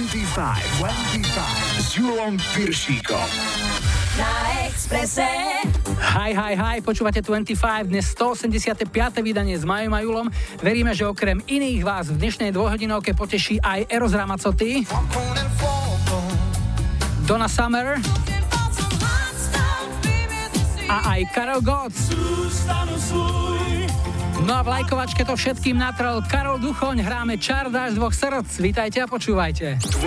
25 s Júlom Pyršíkom na Expresse. Hi, počúvate 25, dnes 185. vydanie s Majom a Julom. Veríme, že okrem iných vás v dnešnej dvojhodinovke poteší aj Eros Ramacoty, Donna Summer a aj Karel Gott. No a v lajkovačke to všetkým natrel Karol Duchoň, hráme Čardáš dvoch srdc. Vítajte a počúvajte. 25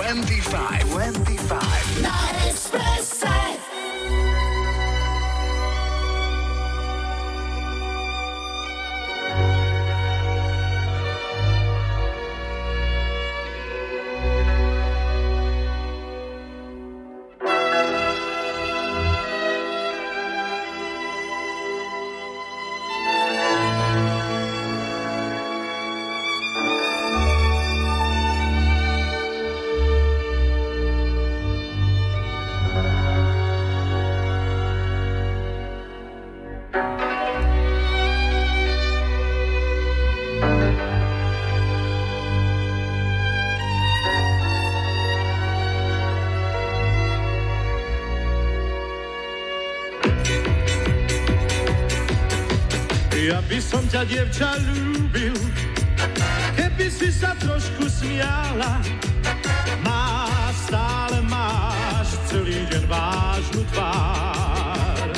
na Expresse. Som ťa, dievča, ľúbil, keby si sa trošku smiala. Máš, stále máš, celý deň vážnu tvár.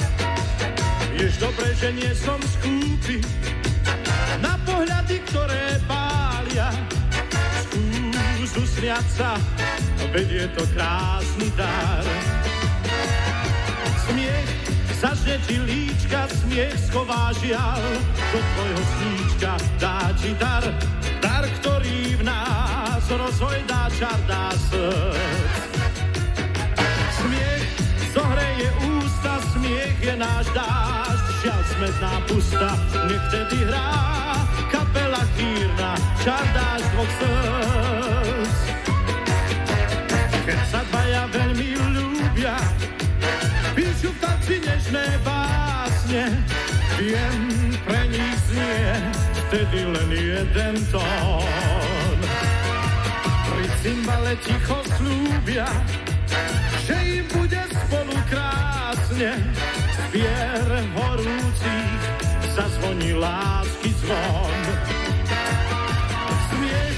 Vieš dobre, že nie som skúpi na pohľady, ktoré pália. Skús usmiať sa, veď je to krásny dar. Smiech zažne ti líčka, smiech schová žial, do tvojho sníčka dá ti dar, dar, ktorý v nás rozvoj dá čar, dá srdc. Smiech zohreje ústa, smiech je náš dášť, žiaľ smetná pusta, nevtedy hrá kapela chýrna, čar dášť dvoch srdc. Keď sa dvaja veľmi ľúbia, píšu v tanci nežné básne, viem, pre nich znie vtedy len jeden tón. Pri cymbale ticho slúbia, že im bude spolu krásne, zbier horúcich zazvoní lásky zvon. Smiech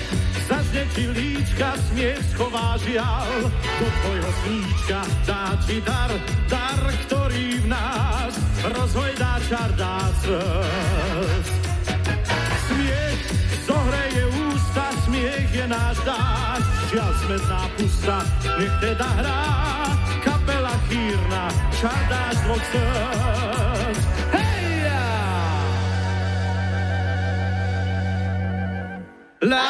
zažne ti líčka, smiech schová žial, do tvojho sníčka dá ti dar, dar, ktorý v nás rozhojdá čar, dá srdc. Smiech zohreje ústa, smiech je náš dášť, žiaľ smetná pusta, nech teda hrá kapela chýrna, čar dášť dvoch srdc. Hejja! La!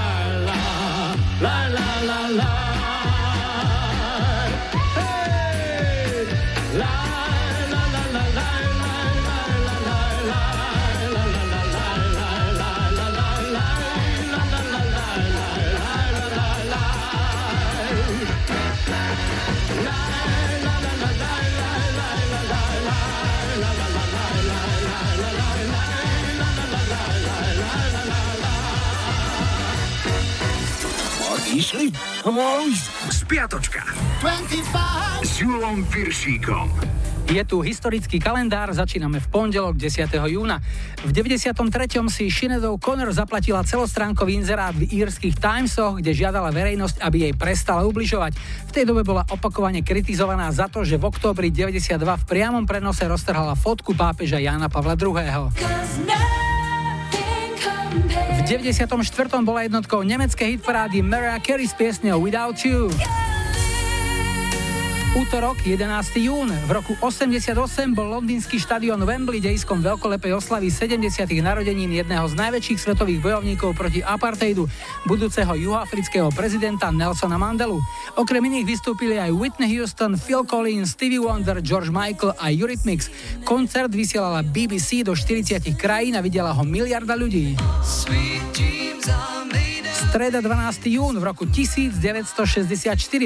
Išli? Spiatočka. 25 s Júlom Pyršíkom. Je tu historický kalendár, začíname v pondelok 10. júna. V 93. si Sinéad O'Connor zaplatila celostránkový inzerát v Írskych Timesoch, kde žiadala verejnosť, aby jej prestala ubližovať. V tej dobe bola opakovane kritizovaná za to, že v októbri 92 v priamom prenose roztrhala fotku pápeža Jána Pavla II. V 94. bola jednotkou nemeckej hitparády Mariah Carey s piesňou Without You. Útorok, 11. jún. V roku 88 bol londýnsky štadión Wembley dejskom veľkolepej oslavy 70. narodenín jedného z najväčších svetových bojovníkov proti apartheidu, budúceho juhoafrického prezidenta Nelsona Mandelu. Okrem iných vystúpili aj Whitney Houston, Phil Collins, Stevie Wonder, George Michael a Eurythmics. Koncert vysielala BBC do 40 krajín a videla ho miliarda ľudí. Streda 12. jún v roku 1964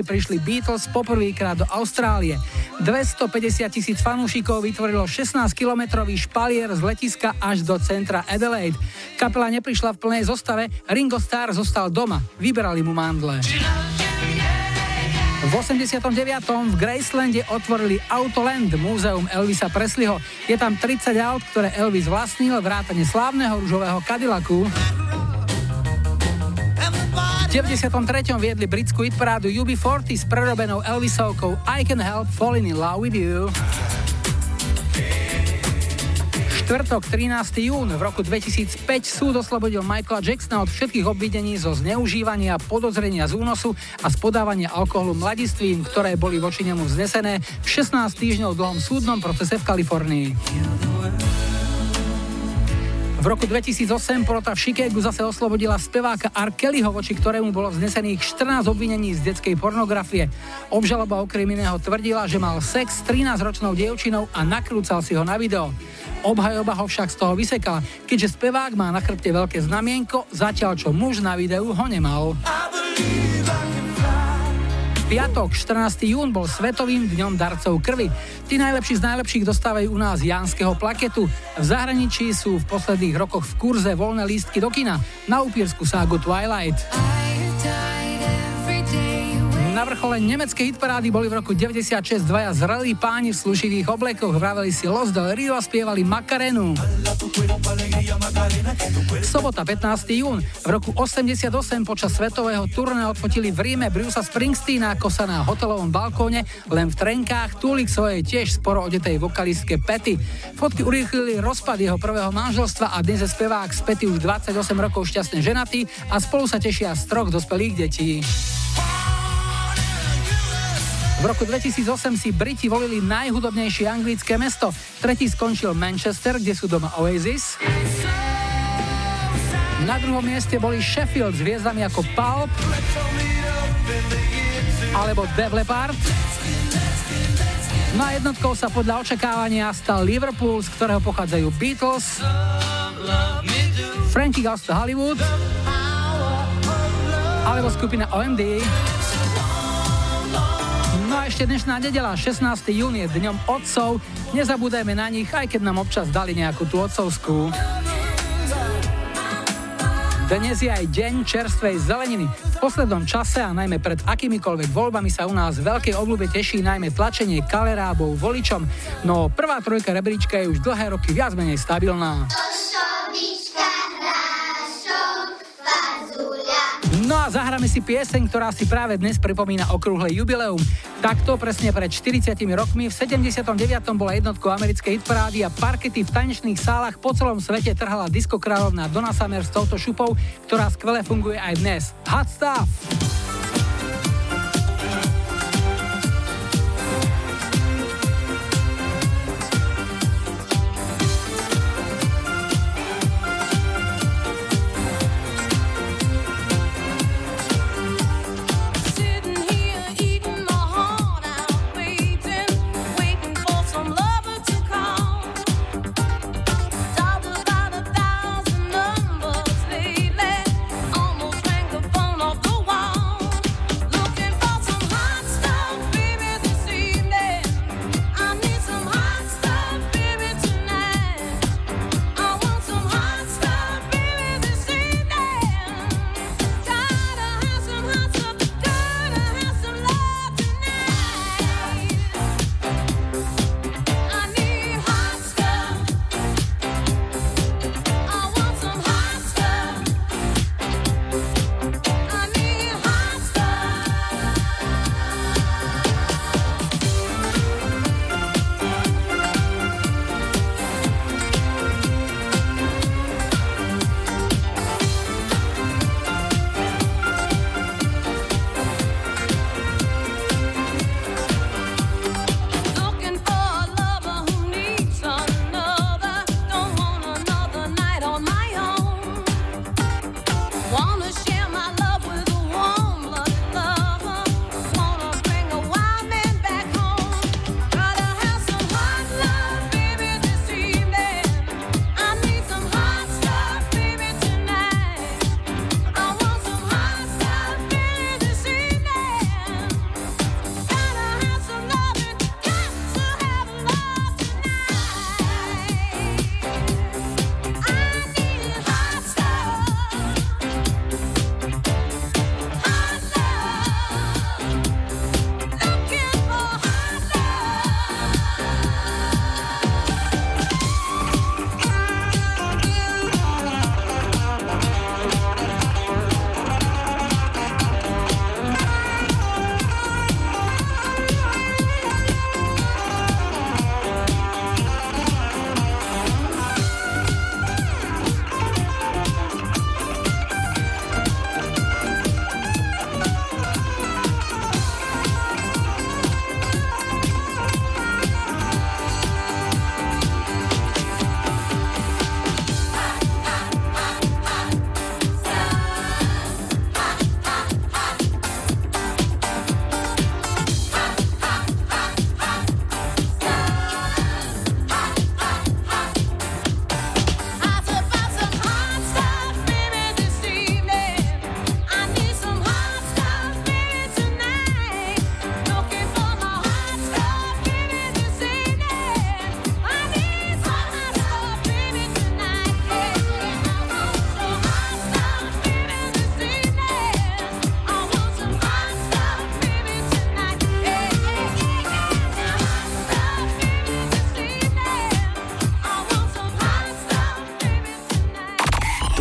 prišli Beatles poprvýkrát do Austrálie. 250 000 fanúšikov vytvorilo 16-kilometrový špalier z letiska až do centra Adelaide. Kapela neprišla v plnej zostave, Ringo Starr zostal doma, vyberali mu mandle. V 89. v Gracelande otvorili Autoland, múzeum Elvisa Presleyho. Je tam 30 aut, ktoré Elvis vlastnil, vrátane slávneho ružového Cadillacu. V 93. viedli britskú hitparádu UB40 s prerobenou Elvisovkou I Can't Help Falling in Love with You. Štvrtok 13. jún v roku 2005 súd oslobodil Michaela Jacksona od všetkých obvinení zo zneužívania, podozrenia z únosu a z podávania alkoholu mladistvým, ktoré boli voči nemu vznesené v 16 týždňov dlhom súdnom procese v Kalifornii. V roku 2008 porota v Chicagu zase oslobodila speváka R. Kellyho, voči ktorému bolo vznesených 14 obvinení z detskej pornografie. Obžaloba okrem iného tvrdila, že mal sex s 13-ročnou dievčinou a nakrúcal si ho na video. Obhajoba ho však z toho vysekala, keďže spevák má na chrbte veľké znamienko, zatiaľ čo muž na videu ho nemal. Piatok, 14. jún bol svetovým dňom darcov krvi. Tí najlepší z najlepších dostávajú u nás jánskeho plaketu. V zahraničí sú v posledných rokoch v kurze voľné lístky do kina na upírsku ságu Twilight. Na vrchole nemeckej hitparády boli v roku 96 dvaja zrelí páni v slušivých oblekoch, vraveli si Los del Rio a spievali Macarenu. Sobota 15. jún. V roku 88 počas svetového turné odfotili v Ríme Brucea Springsteena, ako sa na hotelovom balkóne len v trenkách túli k svojej tiež sporo odetej vokalistke Patty. Fotky urýchlili rozpad jeho prvého manželstva a dnes je spevák z Patty už 28 rokov šťastne ženatý a spolu sa tešia z 3 dospelých detí. V roku 2008 si Briti volili najhudobnejšie anglické mesto. Tretí skončil Manchester, kde sú doma Oasis. Na druhom mieste boli Sheffield s hviezdami ako Pulp alebo Def Leppard. No a jednotkou sa podľa očakávania stal Liverpool, z ktorého pochádzajú Beatles, Frankie Goes to Hollywood alebo skupina OMD. No a ešte dnešná nedeľa, 16. jún je dňom otcov. Nezabúdajme na nich, aj keď nám občas dali nejakú tú otcovskú. Dnes je aj deň čerstvej zeleniny. V poslednom čase a najmä pred akýmikoľvek voľbami sa u nás veľké obľúbe teší najmä tlačenie kalerábov voličom. No prvá trojka rebríčka je už dlhé roky viac menej stabilná. No a zahráme si pieseň, ktorá si práve dnes pripomína okrúhle jubileum. Takto presne pred 40 rokmi v 79. bola jednotkou americkej hitparády a parkety v tanečných sálach po celom svete trhala diskokráľovná Donna Summer s touto šupou, ktorá skvele funguje aj dnes. Hot stuff!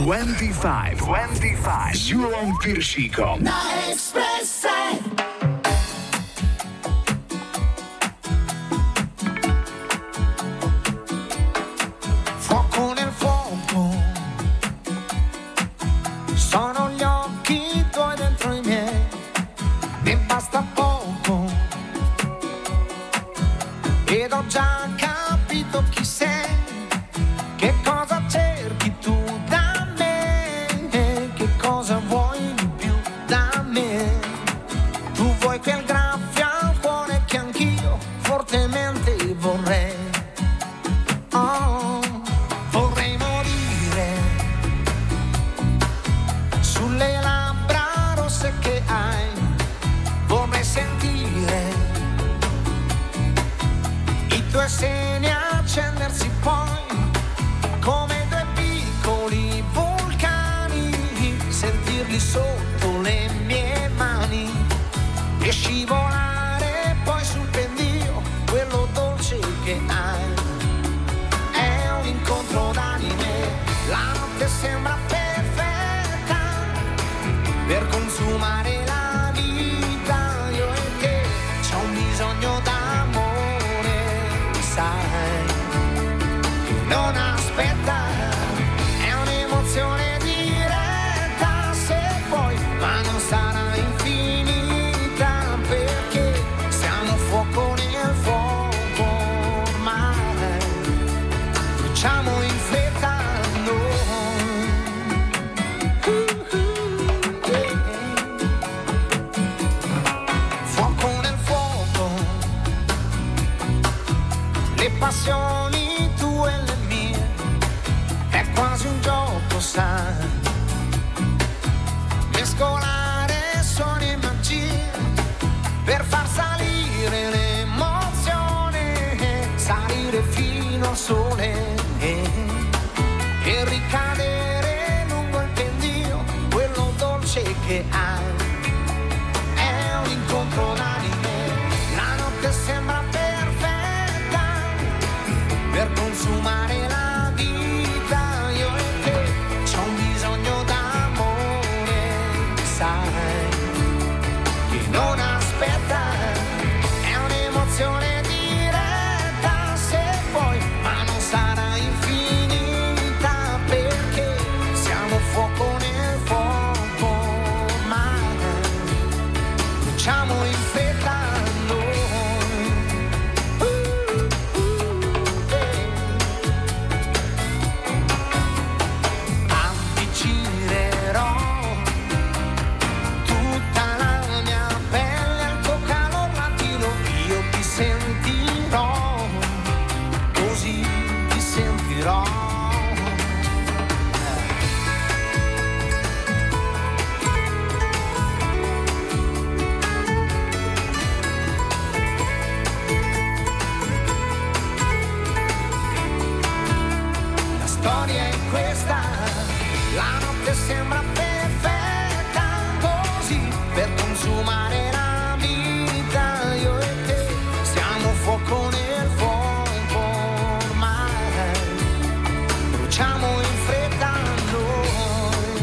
25 s Júlom Pyršíkom na Expresse.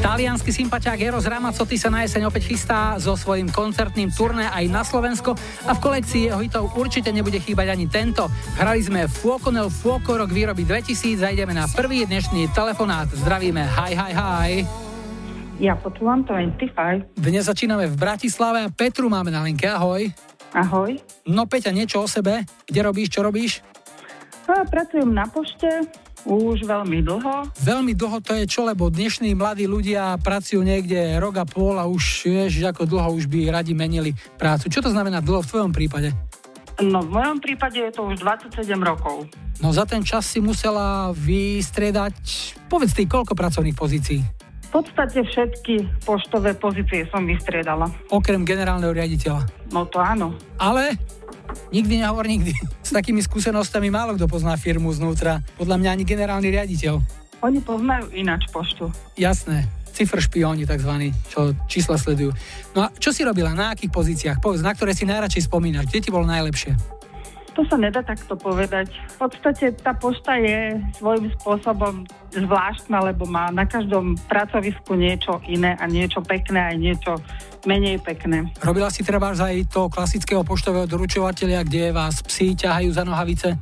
Taliansky sympaťák Eros Ramacoty sa na jeseň opäť chystá so svojím koncertným turné aj na Slovensko a v kolekcii jeho hitov určite nebude chýbať ani tento. Hrali sme Fuokonel Fuoko, rok výroby 2000, zajdeme na prvý dnešný telefonát. Zdravíme, hi. Ja počúvam 25. Dnes začíname v Bratislave a Petru máme na linke, ahoj. Ahoj. No Peťa, niečo o sebe, kde robíš, čo robíš? Ja pracujem na pošte. Už veľmi dlho. Veľmi dlho to je čo, lebo dnešní mladí ľudia pracujú niekde rok a pôl a už ježiš, ako dlho už by radi menili prácu. Čo to znamená dlho v tvojom prípade? No v mojom prípade je to už 27 rokov. No za ten čas si musela vystriedať, povedz ty, koľko pracovných pozícií? V podstate všetky poštové pozície som vystriedala. Okrem generálneho riaditeľa? No to áno. Ale... Nikdy nehovor nikdy. S takými skúsenostami málo kto pozná firmu znútra. Podľa mňa ani generálny riaditeľ. Oni poznajú ináč poštu. Jasné. Cifršpióni takzvaní, čo čísla sledujú. No a čo si robila? Na akých pozíciách? Povedz, na ktoré si najradšej spomínaš? Kde ti bolo najlepšie? To sa nedá takto povedať. V podstate tá pošta je svojím spôsobom zvláštna, lebo má na každom pracovisku niečo iné a niečo pekné aj niečo menej pekné. Robila si trebárs aj to klasického poštového doručovateľa, kde vás psi ťahajú za nohavice?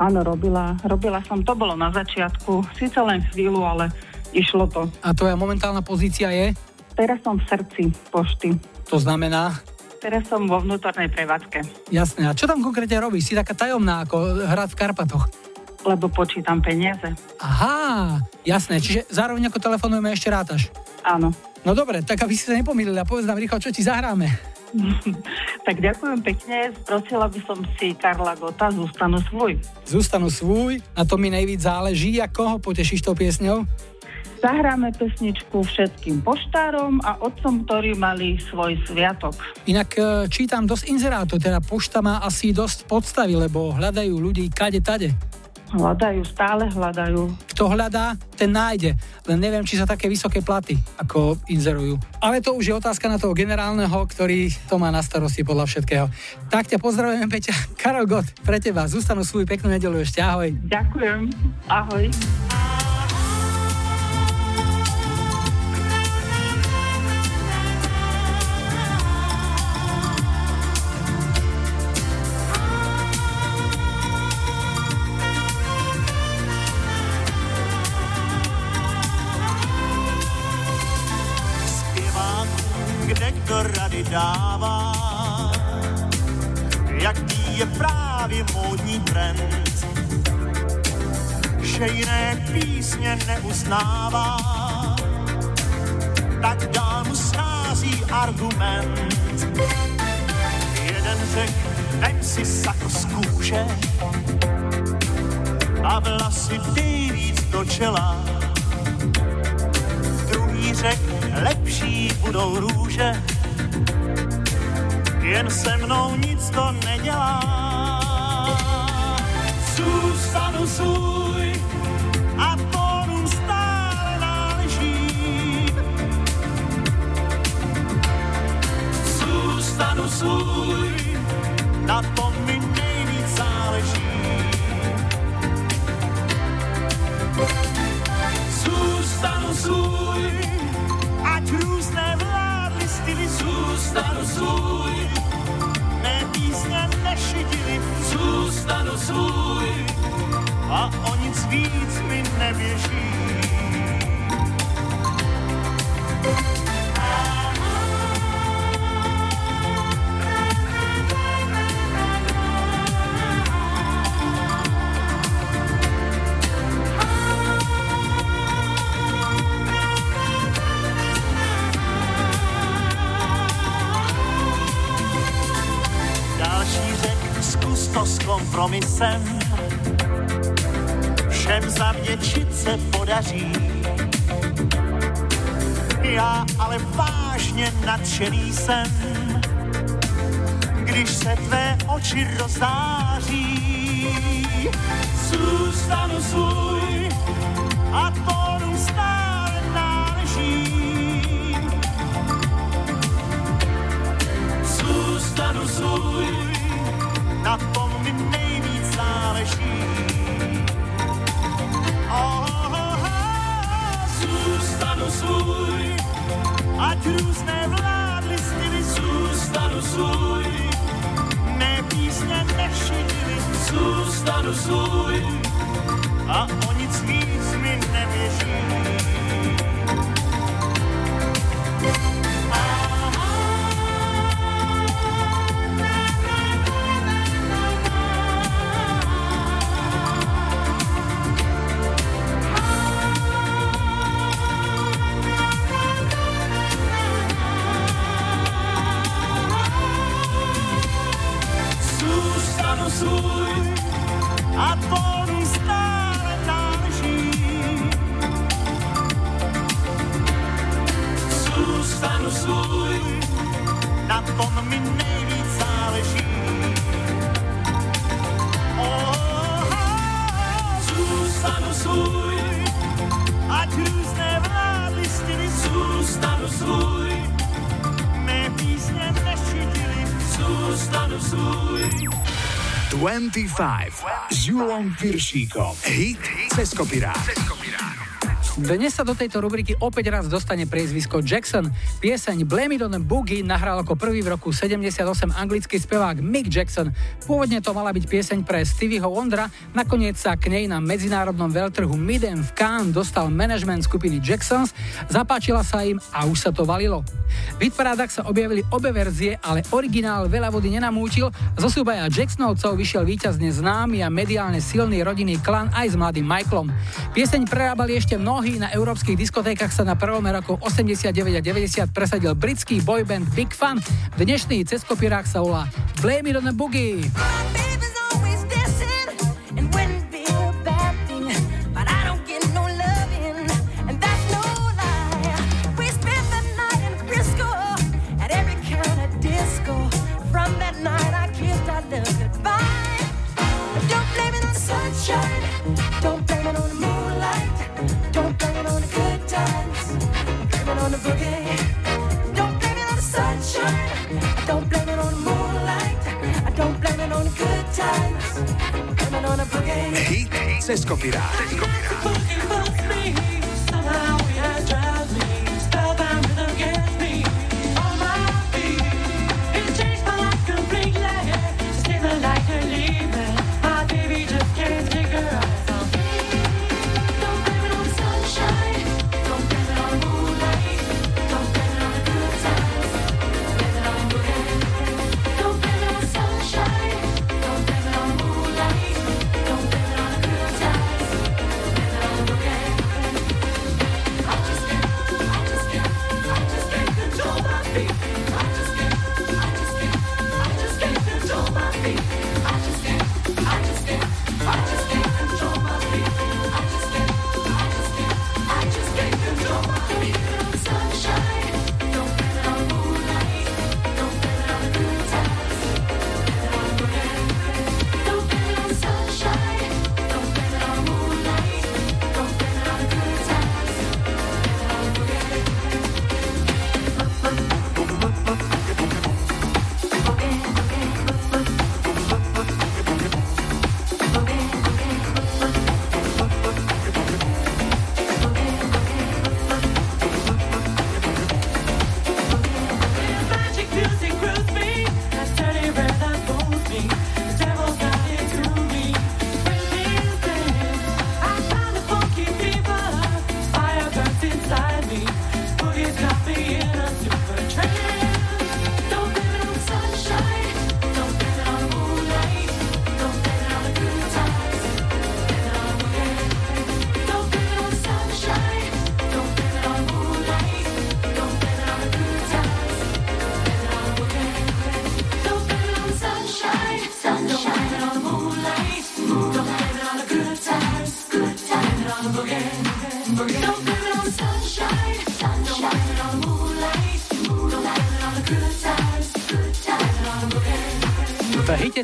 Áno, robila som. To bolo na začiatku. Sice len chvíľu, ale išlo to. A tvoja momentálna pozícia je? Teraz som v srdci pošty. To znamená? Teraz som vo vnútornej prevádzke. Jasné. A čo tam konkrétne robíš? Si taká tajomná ako hrad v Karpatoch. Lebo počítam peniaze. Aha, jasné. Čiže zároveň ako telefonujeme ešte rátaš. Áno. No dobre, tak aby si sa nepomýlila, povedz nám rýchlo, čo ti zahráme. Tak ďakujem pekne. Prosila by som si Karla Gotta Zústanu svoj. Zústanu svoj? Na to mi nejvíc záleží. A koho potešíš tou piesňou? Zahráme pesničku všetkým poštárom a otcom, ktorí mali svoj sviatok. Inak čítam dosť inzerátov, teda pošta má asi dosť podstavy, lebo hľadajú ľudí kade tade. Hľadajú, stále hľadajú. Kto hľadá, ten nájde. Len neviem, či sa také vysoké platy, ako inzerujú. Ale to už je otázka na toho generálneho, ktorý to má na starosti podľa všetkého. Tak ťa pozdravujem, Peťa. Karel Gott, pre teba Zústanu svoju peknú nedeľu ešte. Ahoj. Ďakujem. Ahoj. Dává, jaký je právě módní trend, že jiné písně neuznává, tak dál mu schází argument. Jeden řekl, vem si sako z kůže a vlasy dej víc do čela. Druhý řekl, lepší budou růže, jen se mnou nic to nedělá. Zůstanu svůj a tónům stále náležím. Zůstanu svůj, na tom mi nejvíc záleží. Zůstanu svůj, ať různé vládly styly. Zůstanu svůj, písně nešidili. Zůstanu svůj a o nic víc mi neběží. Kompromisem všem zavděčit se podaří. Já ale vážně nadšený jsem, když se tvé oči rozzáří. Zůstanu svůj a tónům stále náležím. Zůstanu svůj, na tom mi nejvíc záleží. Zůstanu svůj, ať různé vládly styly. Zůstanu svůj, mé písně nešidily. Zůstanu svůj a o nic víc mi neběží. Zůstanu svůj. 25 s Júlom Pyršíkom. Hit cez kopirát. Dnes sa do tejto rubriky opäť raz dostane priezvisko Jackson. Pieseň Blame It on the Boogie nahral ako prvý v roku 78 anglický spevák Mick Jackson. Pôvodne to mala byť pieseň pre Stevieho Wondera, nakoniec sa k nej na medzinárodnom veľtrhu Midem v Cannes dostal management skupiny Jacksons, zapáčila sa im a už sa to valilo. V hitparádach sa objavili obe verzie, ale originál veľa vody nenamútil a zo súboja Jacksonovcov vyšiel víťazne známy a mediálne silný rodinný klan aj s mladým Michaelom. Pieseň prerábali ešte mnohí, na európskych diskotékach sa na prvome rokoch 89 a 90 presadil britský boyband Big Fun. Dnešný cez kopirák sa volá Blame It on the Boogie. Hit cez kopirát.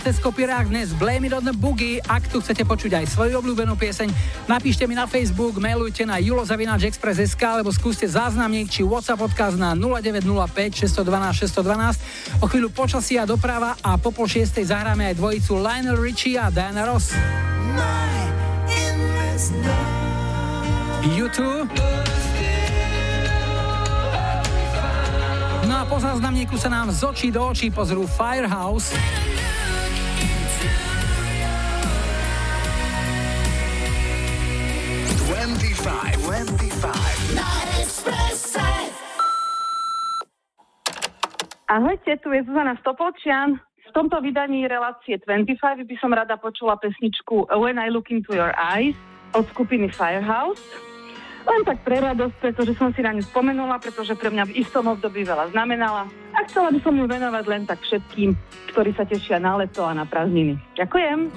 Cez kopirák dnes Blame It on the Boogie. Ak tu chcete počuť aj svoju obľúbenú pieseň, napíšte mi na Facebook, mailujte na julo@express.sk alebo skúste záznamník či WhatsApp odkaz na 0905 612 612. O chvíľu počasia, doprava a po 5:30 zahráme aj dvojicu Lionel Richie a Diana Ross. YouTube. No a po záznamníku sa nám z očí do očí pozrú Firehouse. Ahojte, tu je Zuzana Stopolčian. V tomto vydaní relácie 25 by som rada počula pesničku When I Look Into Your Eyes od skupiny Firehouse. Len tak pre radosť, pretože som si na ňu spomenula, pretože pre mňa v istom období veľa znamenala a chcela by som ju venovať len tak všetkým, ktorí sa tešia na leto a na prázdniny. Ďakujem.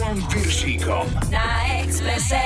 Karolom Pyršíkom na Expresse.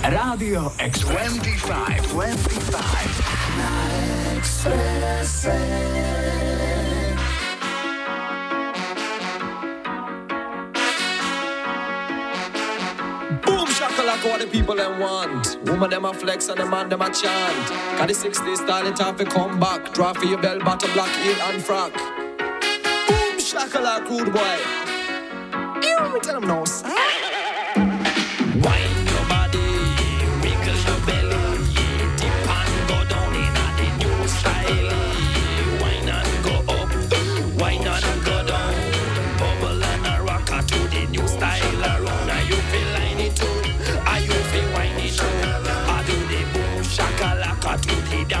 Radio X 25 na Expresse. Like what the people them want. Woman them a flex and the man them a chant. Cause the 60s started time to come back. Draw for your bell, bottom black, heel and frack. Boom shakalaka rude boy. You tell them no sir. Wine your body, wrinkle your belly, yeah, dip and go down in the new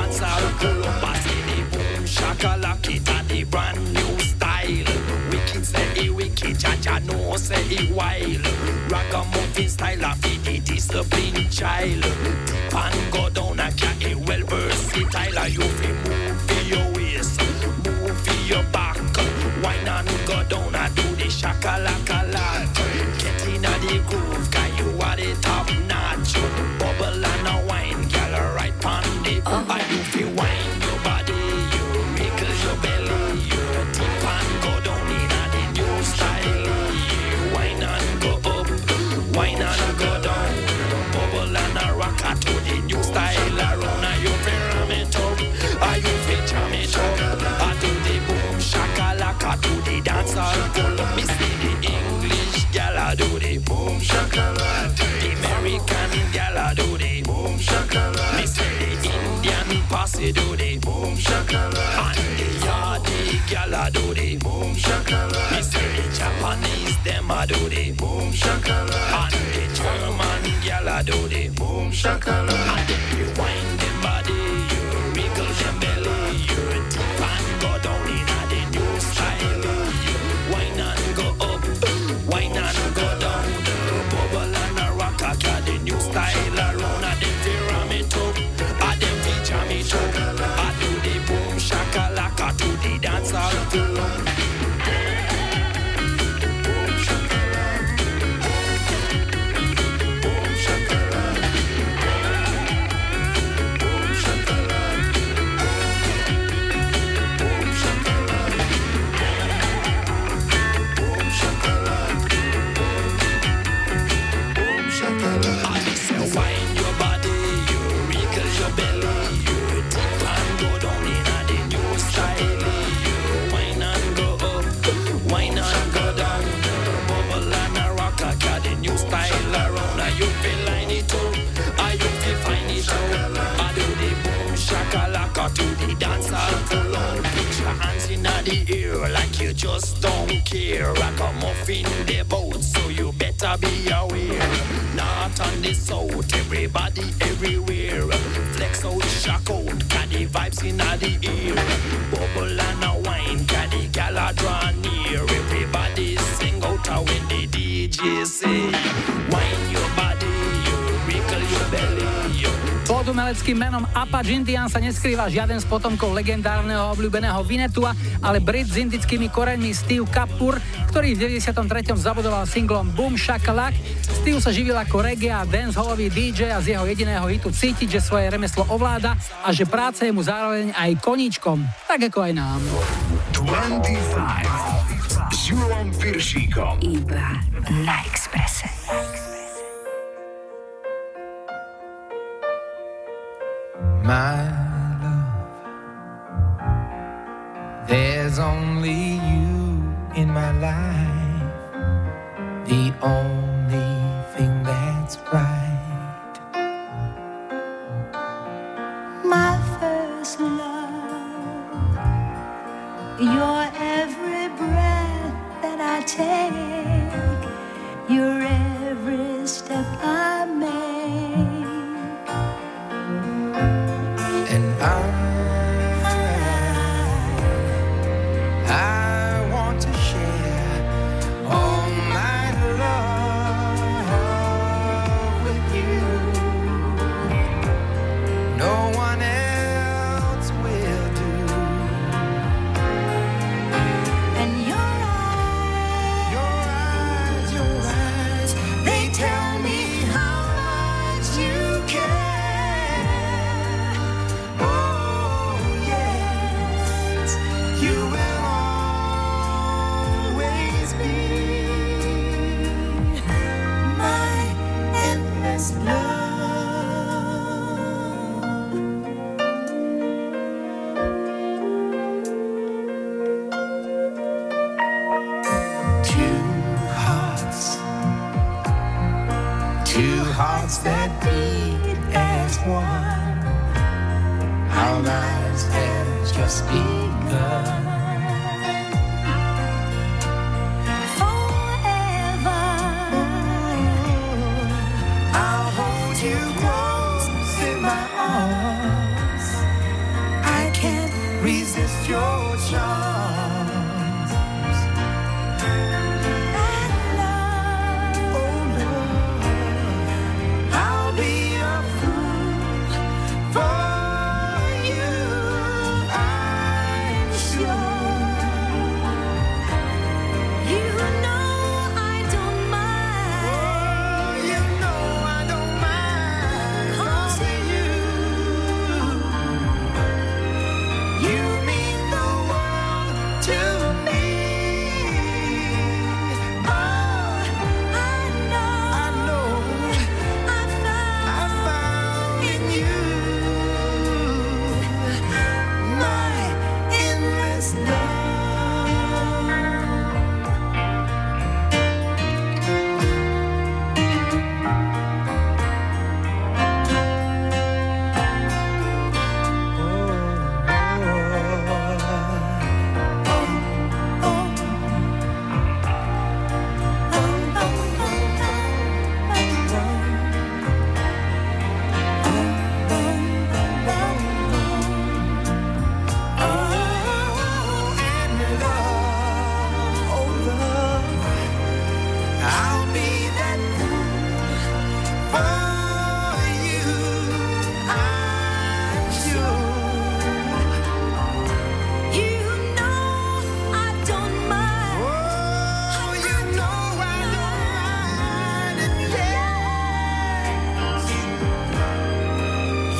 that's how global the boom shakalaki the brand new style. Wicked say it wicked, cha-cha no say it wild. Ragamuffin style of the disciplined child. Pan go down a cat a well versatile. You feel move for your waist, move for your back. Why not go down and do the shakalakala? Get in the groove, cause you are the top notch. Bubble and a wine, girl, right on the I do feel wine your body, you wiggle your belly, you tip and go down in the new style. You wine and go up, wine and go down. Bubble and a rocker to the new style. Around and you feel ram it up, I you feel jam it up. I do the boom shakalaka to the dancer, full of mystery. Gala do the boom shakalaka, the American gala do the boom shakalaka, me say the Indian posse do the boom shakalaka, and the Yardi gala do the boom shakalaka, me say the Japanese them a do the boom shakalaka, and the German gala do the boom shakalaka, and then you wind them body, you wriggle them belly, you tip and go down in the new style, you wind and go up. Wine and go down, the bubble and a rocker, got the new style around. I dem fi ram it up, I dem fi jam it up. I do the boom shakalaka to the dancehall floor. To the dance all full on. Put your hands in the air like you just don't care. I come off in the boat, so you better be aware. North and the south, everybody everywhere. Flex out, shock out, got the vibes in the air. Bubble and a wine, got the gala draw near. Everybody sing out when the DJ say, wine your body, you wriggle your belly, you. Pod umeleckým menom Apache Indian sa neskrýva žiaden z potomkov legendárneho obľúbeného Vinetua, ale Brit s indickými koreňmi Steve Kapoor, ktorý v 93. zabudoval singlom Boom Shakalak. Steve sa živil ako reggae a dancehallový DJ a z jeho jediného hitu cítiť, že svoje remeslo ovláda a že práca je mu zároveň aj koníčkom, tak ako aj nám. 25 s Júlom Pyršíkom iba na Expresse. My love, there's only you in my life, the only thing that's right. My first love, your every breath that I take, your every step I make. I want to share all my love with you. No one else will do. And your eyes, they tell me how much you care. That beat as one, our lives have just begun. Forever, I'll hold you close in my arms, your charms and love. Oh love, I'll be a fool for you, I'm sure. You know I don't mind. Oh, you know I don't mind. Cause you mean the world to me. Oh, I know, I found in you my endless love. And love, oh love, I'll be that fool for you, I'm sure. You know I don't mind. Oh, you know I don't mind. And yes,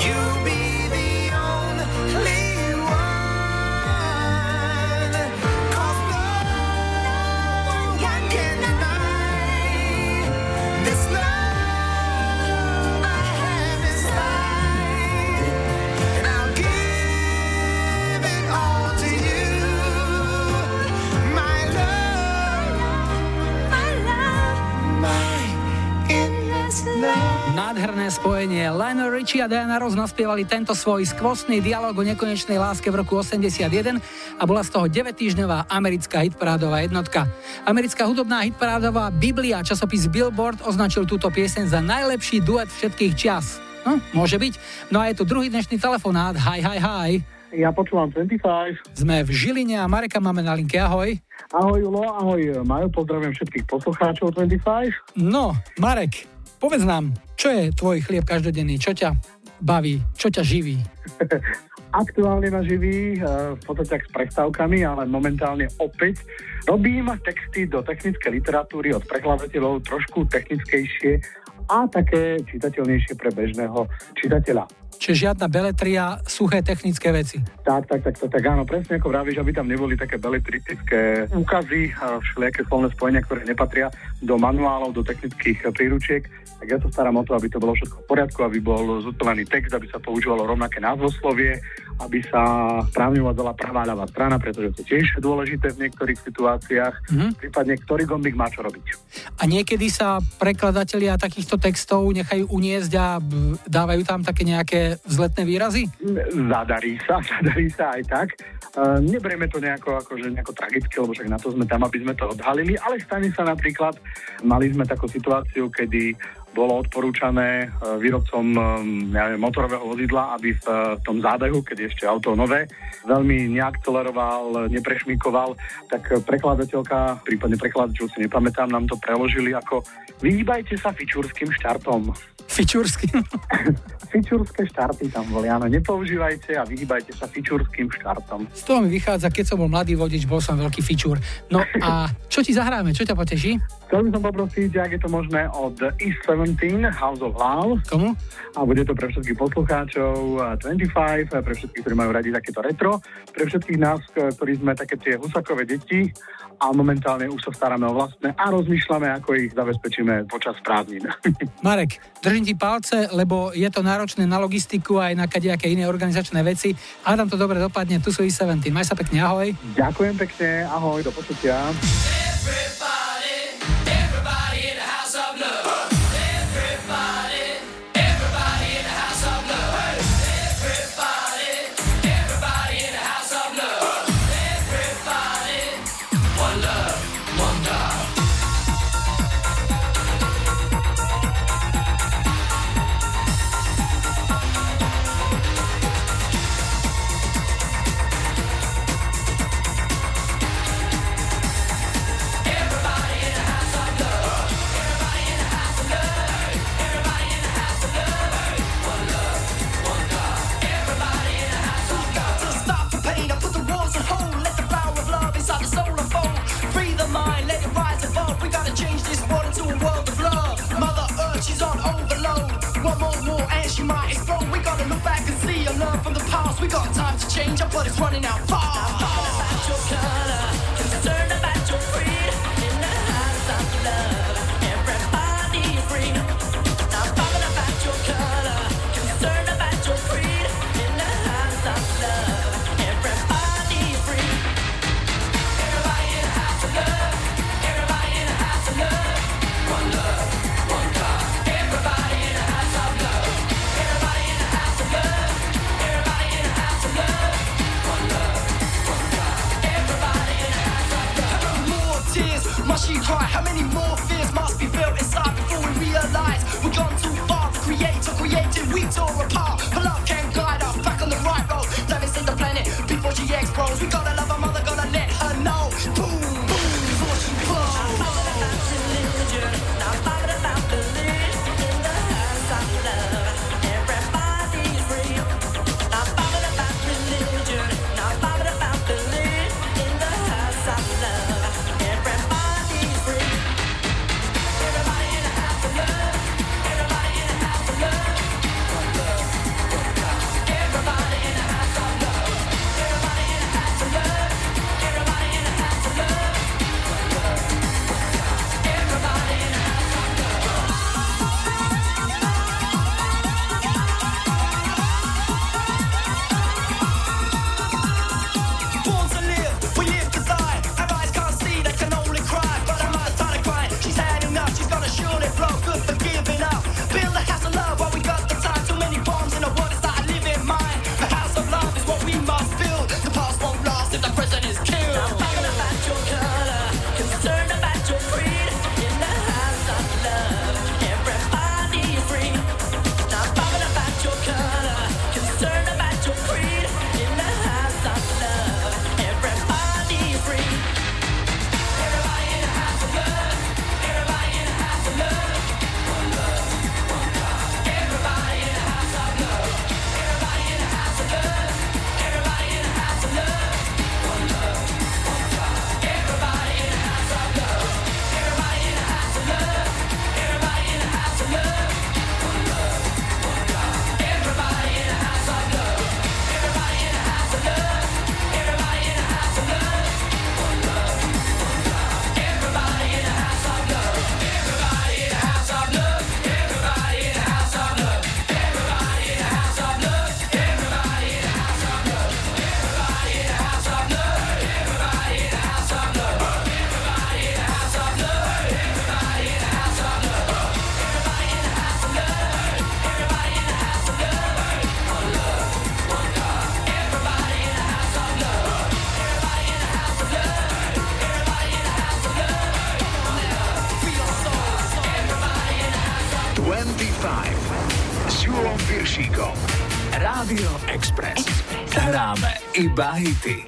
you'll be the only one. 'Cause no one can deny this love I have inside. And I'll give it all to you, my love, my love, my endless love. Nádherné spojenie. Lionel Richie a Diana Ross naspievali tento svoj skvostný dialog o nekonečnej láske v roku 81 a bola z toho 9-týždňová americká hitparádová jednotka. Americká hudobná hitparádová Biblia, časopis Billboard, označil túto pieseň za najlepší duet všetkých čias. No, môže byť. No a je tu druhý dnešný telefonát. Hi. Ja počúvam 25. Sme v Žiline a Mareka máme na linke. Ahoj. Ahoj Julo, ahoj Majo. Pozdravím všetkých poslucháčov 25. No, Marek, povedz nám, čo je tvoj chlieb každodenný? Čo ťa baví? Čo ťa živí? Aktuálne ma živí v podstate s prestávkami, ale momentálne opäť robím texty do technickej literatúry od prekladateľov trošku technickejšie a také čitateľnejšie pre bežného čitateľa. Čiže žiadna beletria, suché technické veci. Tak, áno, presne ako vravíš, aby tam neboli také beletristické úkazy, všelijaké slovné spojenia, ktoré nepatria do manuálov, do technických príručiek. Tak ja sa starám o to, aby to bolo všetko v poriadku, aby bol zútovaný text, aby sa používalo rovnaké názvoslovie, aby sa správne uvádzala pravá ľavá strana, pretože to tiež je dôležité v niektorých situáciách, prípadne ktorý gombík má čo robiť. A niekedy sa prekladatelia takýchto textov nechajú uniesť a dávajú tam také nejaké vzletné výrazy? Zadarí sa aj tak. Neberieme to nejako tragické, lebo však na to sme tam, aby sme to odhalili, ale stane sa napríklad, mali sme takú situáciu, kedy bolo odporúčané výrobcom motorového vozidla, aby v tom zádahu, keď ešte auto nové, veľmi neakceleroval, neprešmikoval, tak prekladateľka, prípadne prekladateľ, si nepamätám, nám to preložili ako vyhýbajte sa fičúrským štartom. Fičúrským? Fičúrske štarty tam boli, áno, nepoužívajte a vyhýbajte sa fičúrským štartom. Z toho mi vychádza, keď som bol mladý vodič, bol som veľký fičúr. No a čo ti zahráme, čo ťa poteší? Chcel by som poprosiť, ak je to možné, od East 17, House of Love. Komu? A bude to pre všetkých poslucháčov 25, pre všetkých, ktorí majú radi takéto retro, pre všetkých nás, ktorí sme také tie husakové deti a momentálne už sa staráme o vlastné a rozmýšľame, ako ich zabezpečíme počas prázdnin. Marek, držím ti palce, lebo je to náročné na logistiku aj na kadejaké iné organizačné veci. Adam, to dobre dopadne, tu sú East 17. Maj sa pekne, ahoj. Ďakujem pekne, ahoj, do počutia. your blood is running out far. Concerned about your color, concerned about your freedom. In the house of love, everybody is free. I'm talking about your color, concerned about your freedom. In the house of love, everybody is free. Everybody in the house of love, everybody in the house of love. One love, one God, everybody in the house of love. Everybody in the house of love. Why she cry? How many more fears must be felt inside before we realize we've gone too far? The creator created, we tore apart. But love can guide us back on the right road. Let me see the planet before she explodes. We gotta love our mother, gotta let her know. Boom, boom, before she blows. I'm talking about religion, I'm talking about belief. In the house of love, everybody's real. I'm talking about religion, I'm talking about belief. In the house of love. Iba hity.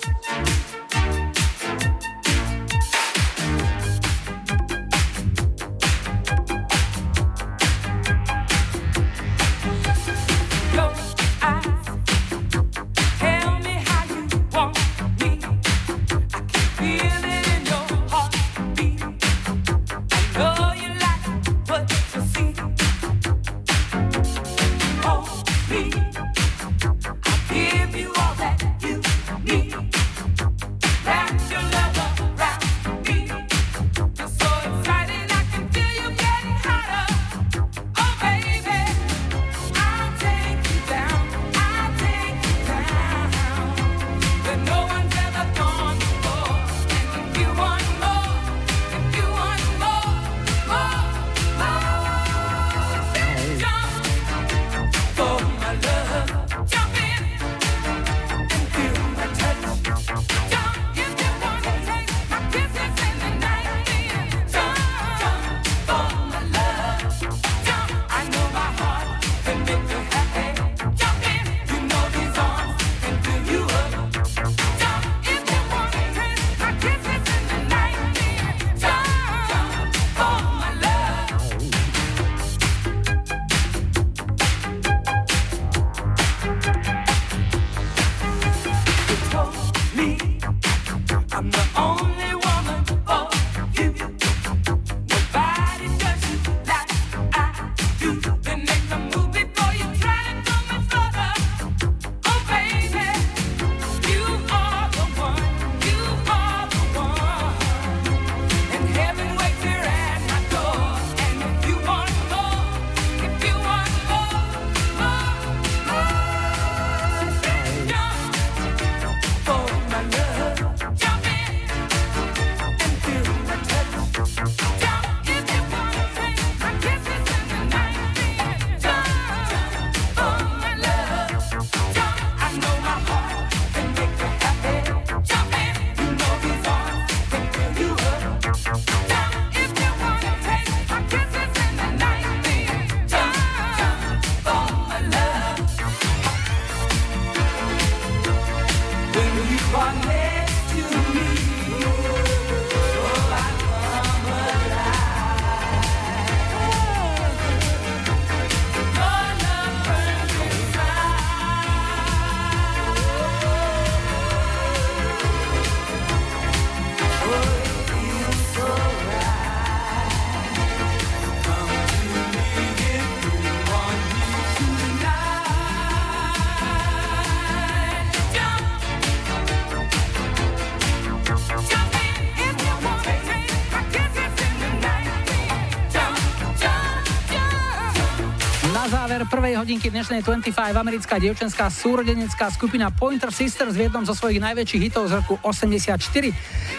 Prvej hodinky dnešnej 25 americká dievčenská súrodenecká skupina Pointer Sisters v jednom zo svojich najväčších hitov z roku 84.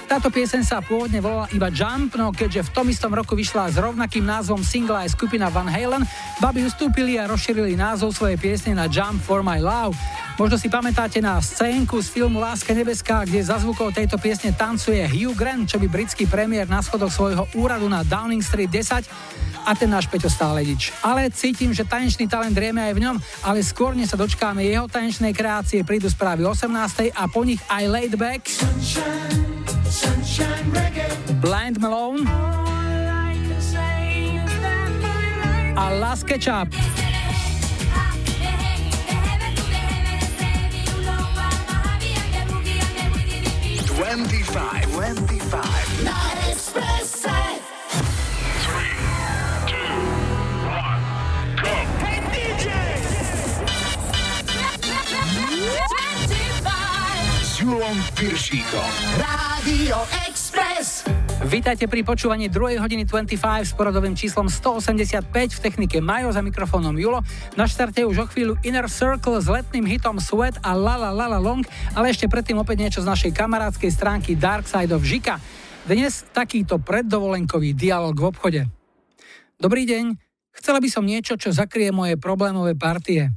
Táto pieseň sa pôvodne volala iba Jump, no keďže v tom istom roku vyšla s rovnakým názvom singla aj skupina Van Halen, baby ustúpili a rozšírili názov svojej piesne na Jump for My Love. Možno si pamätáte na scénku z filmu Láska nebeská, kde za zvukov tejto piesne tancuje Hugh Grant, čo by britský premiér na schodoch svojho úradu na Downing Street 10, a ten náš Peťo stále nič. Ale cítim, že tanečný talent rieme aj v ňom, ale skôr než sa dočkáme jeho tanečnej kreácie, prídu správy 18. a po nich aj Laid Back, Blind Melon a Last Ketchup. Júlom Pyršíkom. Rádio Express. Vítajte pri počúvaní 2. hodiny 25 s poradovým číslom 185, v technike Majo, za mikrofónom Julo. Na štarte už o chvíľu Inner Circle s letným hitom Sweat a La La La La Long, ale ešte predtým opäť niečo z našej kamarádskej stránky Dark Side of Žika. Dnes takýto preddovolenkový dialog v obchode. Dobrý deň, chcela by som niečo, čo zakrie moje problémové partie.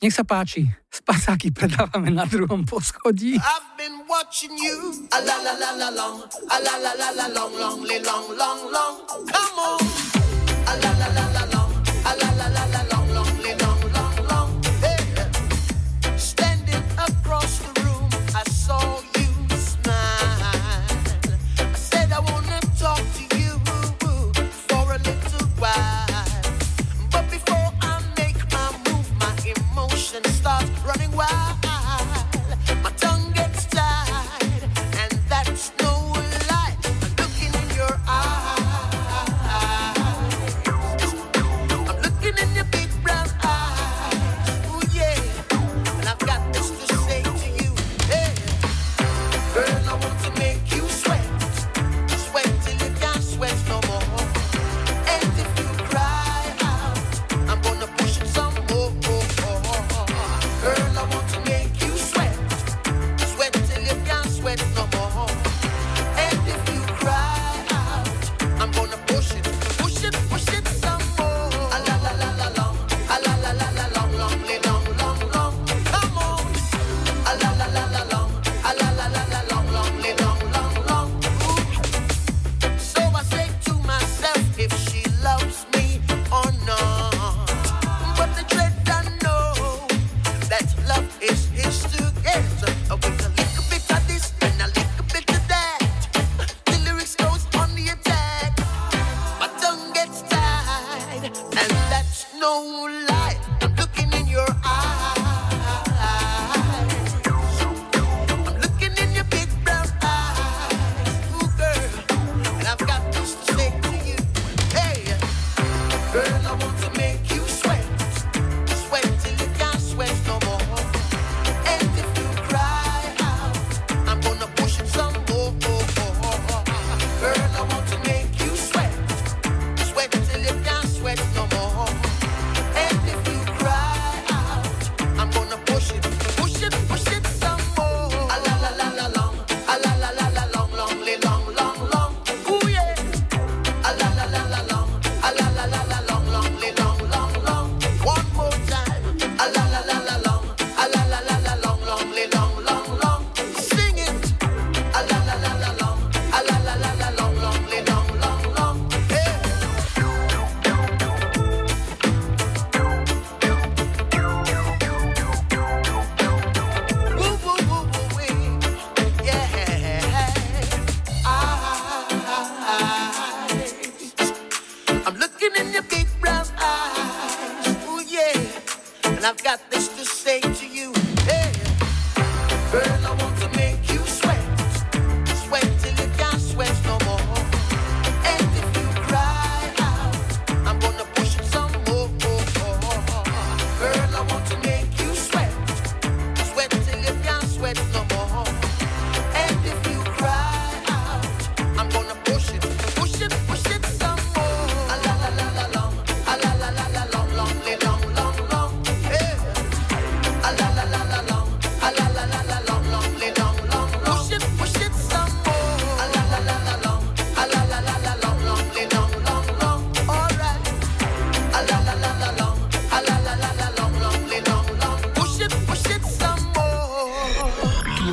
Nech sa páči, spacáky predávame na druhom poschodí. I've been watching you, a la la la la long, a la la la la long, long, long, long, long, come on, a la la la la long, a la la la la long, long, long, long, long, hey, standing across the room, I saw you smile, I said I wanna talk to you for a little while. Starts running wild. My tongue gets tied, and that's no lie. I'm looking in your eyes.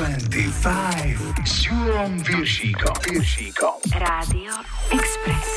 25 s Júlom Pyršíkom. Rádio Express.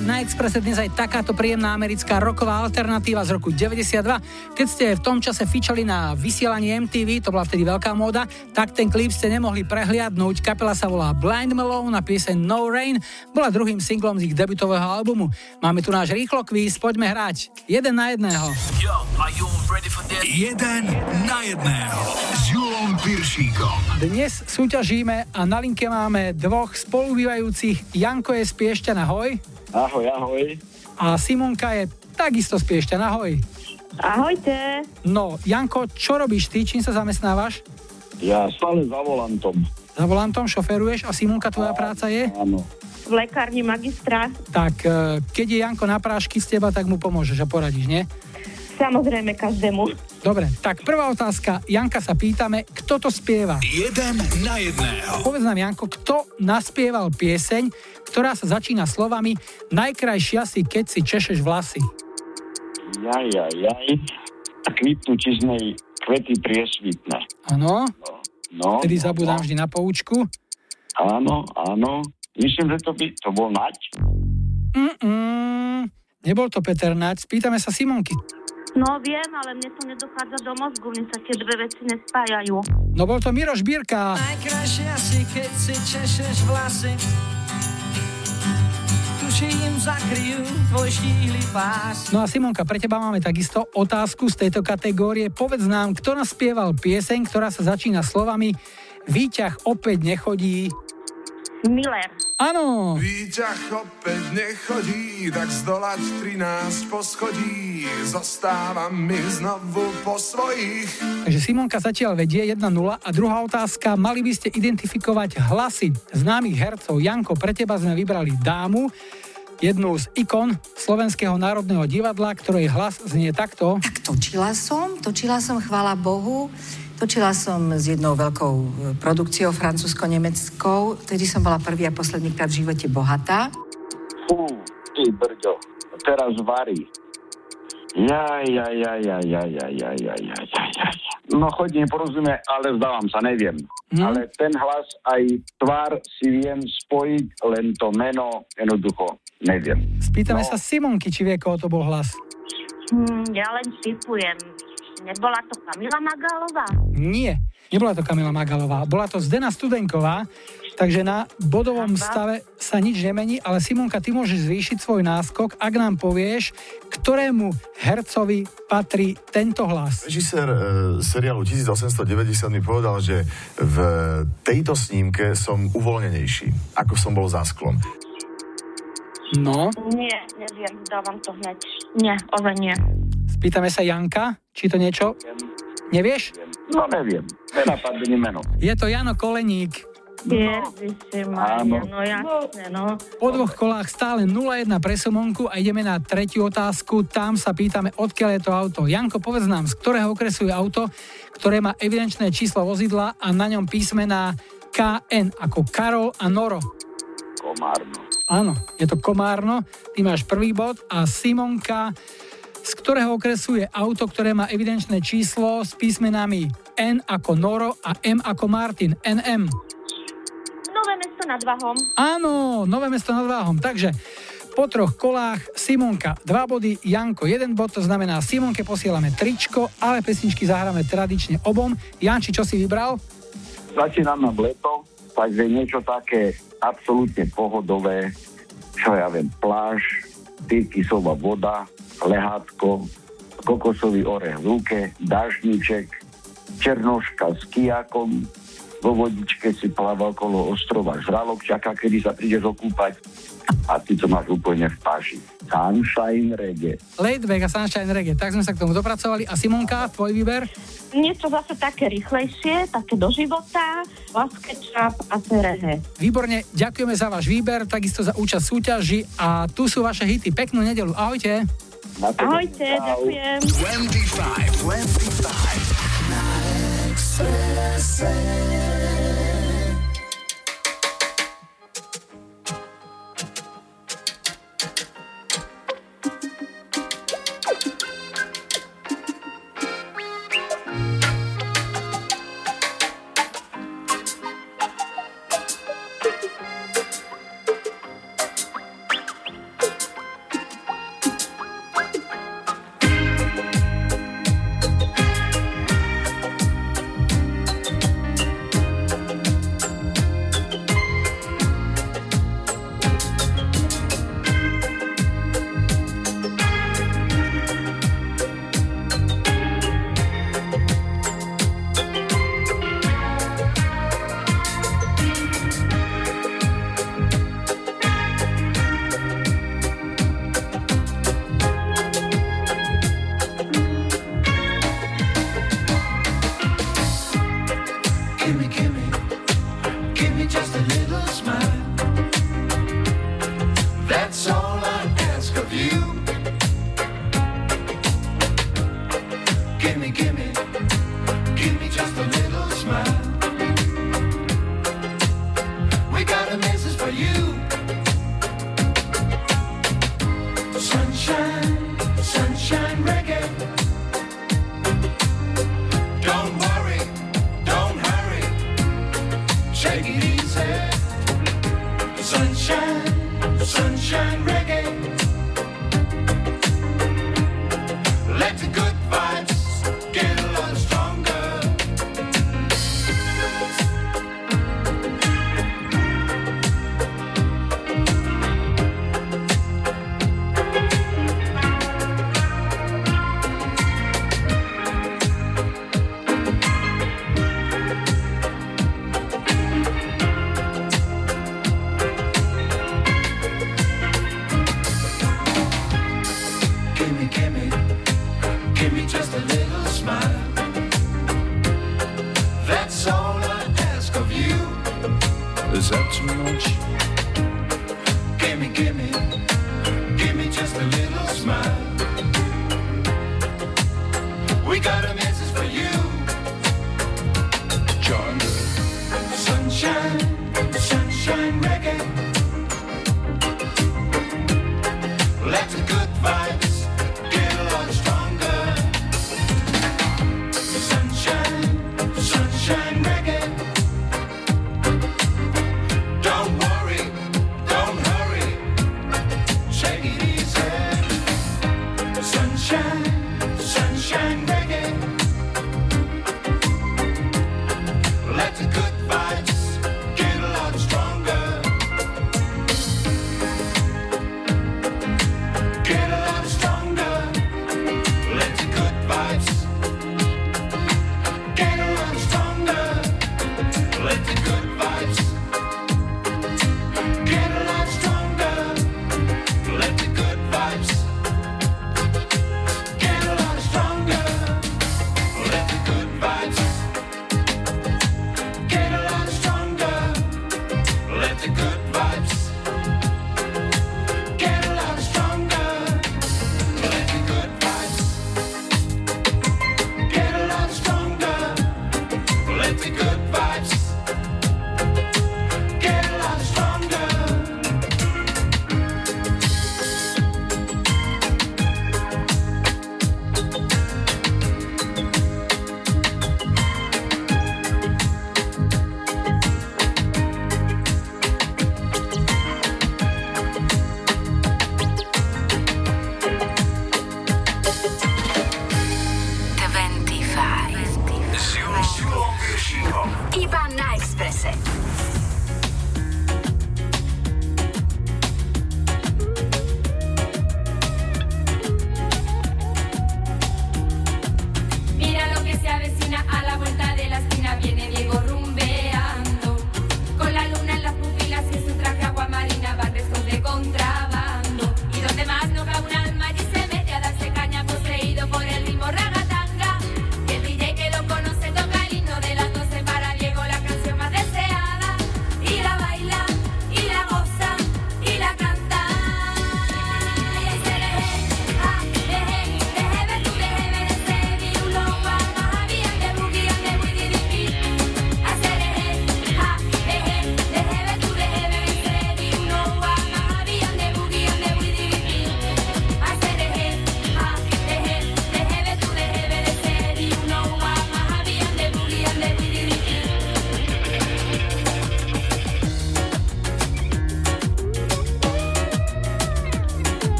Na Expresse dnes aj takáto príjemná americká rocková alternatíva z roku 92. Keď ste v tom čase fičali na vysielaní MTV, to bola vtedy veľká móda, tak ten klip ste nemohli prehliadnúť. Kapela sa volá Blind Melon a pieseň No Rain bola druhým singlom z ich debutového albumu. Máme tu náš rýchlo kvíz, poďme hrať. 1 na 1. Yo, are you ready for this? 1 na 1 s Júlom Pyršíkom. Dnes súťažíme a na linke máme dvoch spolubývajúcich. Janko je z Piešťan, ahoj. Ahoj, ahoj. A Simonka je takisto z Piešťan, ahoj. Ahojte. No, Janko, čo robíš ty? Čím sa zamestnávaš? Ja stále za volantom. Za volantom šoferuješ a Simonka, tvoja práca je? Áno. V lekárni magistra. Tak, keď je Janko na prášky z teba, tak mu pomôžeš a poradíš, nie? Samozrejme, každému. Dobre, tak prvá otázka. Janka sa pýtame, kto to spieva? 1 na 1. Povedz nám, Janko, kto naspieval pieseň, ktorá sa začína slovami najkrajšia si, keď si češeš vlasy? Jaj. A kvitnú čiznej kvety priesvitné. Áno. No, vtedy zabudám vždy na poučku. Áno. Myslím, že to bol Naď. Nebol to Peter Naď. Spýtame sa Simonky. No viem, ale mne to nedochádza do mozgu, mne sa tie dve veci nespájajú. No bol to Miroš Bírka. Najkrajšia si, keď si češeš vlasy, tuším zakryjú tvoj štíhly pás. No a Simonka, pre teba máme takisto otázku z tejto kategórie. Povedz nám, kto naspieval pieseň, ktorá sa začína slovami Výťah opäť nechodí... Miller. Áno. Výťah opäť nechodí, tak zdolať 13 poschodí, zostávam mi znovu po svojich. Takže Simonka zatiaľ vedie 1-0 a druhá otázka, mali by ste identifikovať hlasy známych hercov. Janko, pre teba sme vybrali dámu, jednu z ikon Slovenského národného divadla, ktorej hlas znie takto. Tak točila som, chvála Bohu. Točila som s jednou veľkou produkciou francúzsko-nemeckou, vtedy som bola prvý a poslednýkrát v živote bohatá. Fú, ty brďo, teraz varí. Jaj. No chodím, porozumie, ale zdávam sa, neviem. Ale ten hlas aj tvár si viem spojiť, len to meno jednoducho neviem. Spýtame sa Simonky, či vie, koho to bol hlas. Ja len typujem. Nebola to Kamila Magálová? Nie, nebola to Kamila Magálová. Bola to Zdena Studenková, takže na bodovom stave sa nič nemení, ale Simonka, ty môžeš zvýšiť svoj náskok, ak nám povieš, ktorému hercovi patrí tento hlas. Režisér seriálu 1890 mi povedal, že v tejto snímke som uvoľnenejší, ako som bol za sklom. No? Nie, neviem, dávam to hneď. Nie, ozaj nie. Pýtame sa Janka, či to niečo... Nevieš? No neviem, nenapadne mi meno. Je to Jano Koleník. Áno. Po dvoch kolách stále 0-1 pre Simonku a ideme na tretiu otázku. Tam sa pýtame, odkiaľ je to auto. Janko, povedz nám, z ktorého okresu je auto, ktoré má evidenčné číslo vozidla a na ňom písmená KN, ako Karol a Noro. Komárno. Áno, je to Komárno. Ty máš prvý bod a Simonka... Z ktorého okresu je auto, ktoré má evidenčné číslo s písmenami N ako Noro a M ako Martin, NM? Nové Mesto nad Váhom. Áno, Nové Mesto nad Váhom. Takže po troch kolách Simonka 2 body, Janko 1 bod, to znamená Simonke posielame tričko, ale pesničky zahráme tradične obom. Janči, čo si vybral? Začínam na leto, takže niečo také absolútne pohodové, čo ja viem, pláž, tyrkysová voda, lehátko, kokosový orech v ruke, dážniček, černoška s kijakom, vo vodičke si pláva okolo ostrova žralok, čaká, kedy sa prídeš okúpať a ty to máš úplne v páži. Sunshine reggae. Laidback a Sunshine reggae, tak sme sa k tomu dopracovali. A Simonka, tvoj výber? Niečo zase také rýchlejšie, také do života, Laske Čap a Cerehe. Výborne, ďakujeme za váš výber, takisto za účasť súťaži a tu sú vaše hity. Peknú nedeľu, ahojte. Ahojte, ďakujem. 25 na Expresse. Is that too much? Gimme, gimme, gimme just a little smile. We got a message for you, John. Sunshine, sunshine reggae. Let the good vibes get a lot stronger. Sunshine, sunshine reggae. Don't worry, don't hurry. Take it easy. Sunshine, sunshine reggae.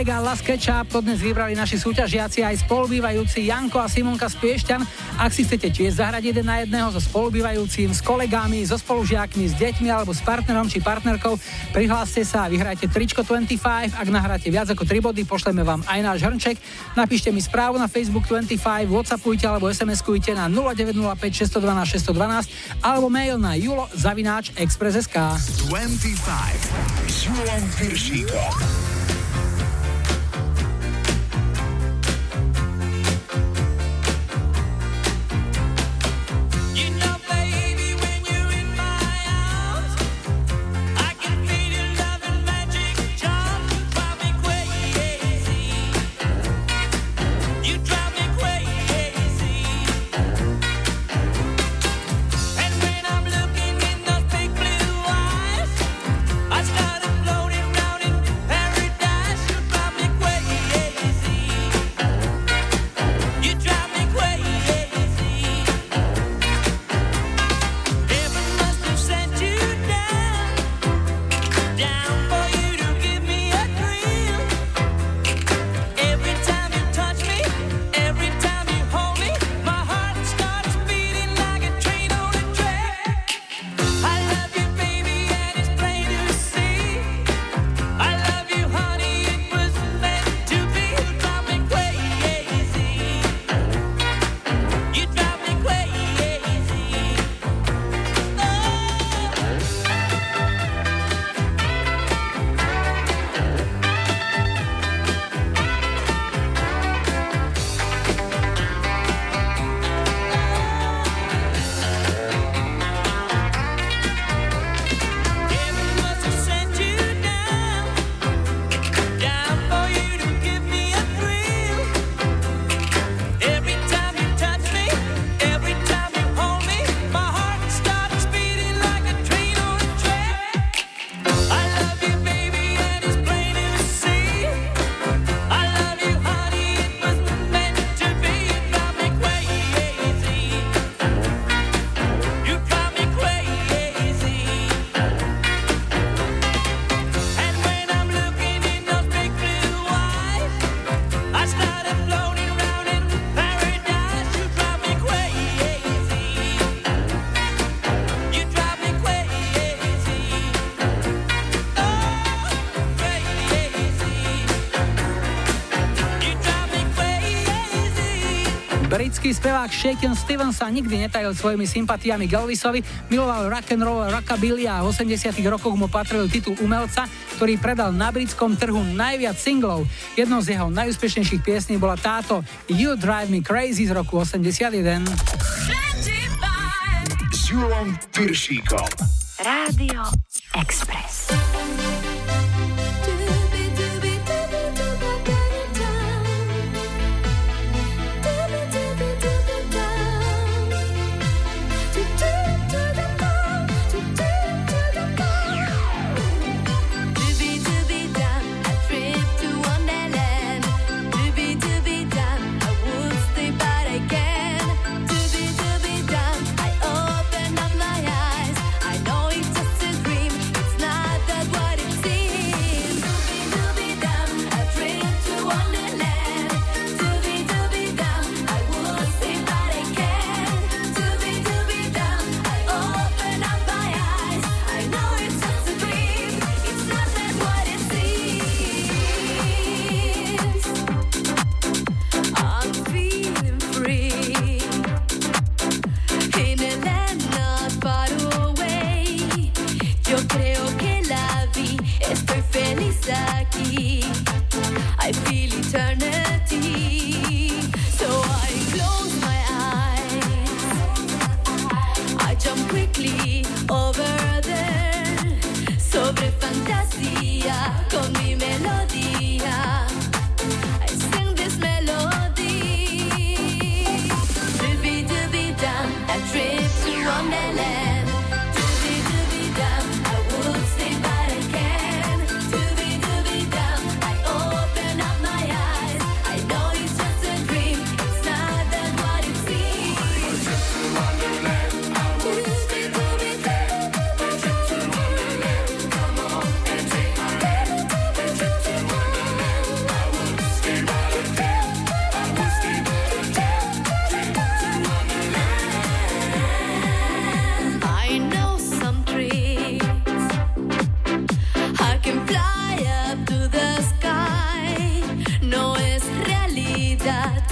Cadillac a Last Ketchup to dnes vybrali naši súťažiaci aj spolubývajúci Janko a Simonka z Piešťan. Ak si chcete tiež zahrať jeden na jedného so spolubývajúcim, s kolegami, so spolužiakmi, s deťmi alebo s partnerom či partnerkou, prihláste sa a vyhrajte tričko 25. Ak nahráte viac ako 3 body, pošleme vám aj náš hrnček. Napíšte mi správu na Facebook 25, WhatsAppujte alebo SMS-kujte na 0905 612 612 alebo mail na julo@express.sk. 25 s Júlom Pyršíkom. Britský spevák Shaken Stevens sa nikdy netajil svojimi sympatiami k Elvisovi, miloval rock'n'roll a rockabilly a v 80. rokoch mu patril titul umelca, ktorý predal na britskom trhu najviac singlov. Jednou z jeho najúspešnejších piesní bola táto You Drive Me Crazy z roku 81. S Júlom Pyršíkom. Rádio Express. What it's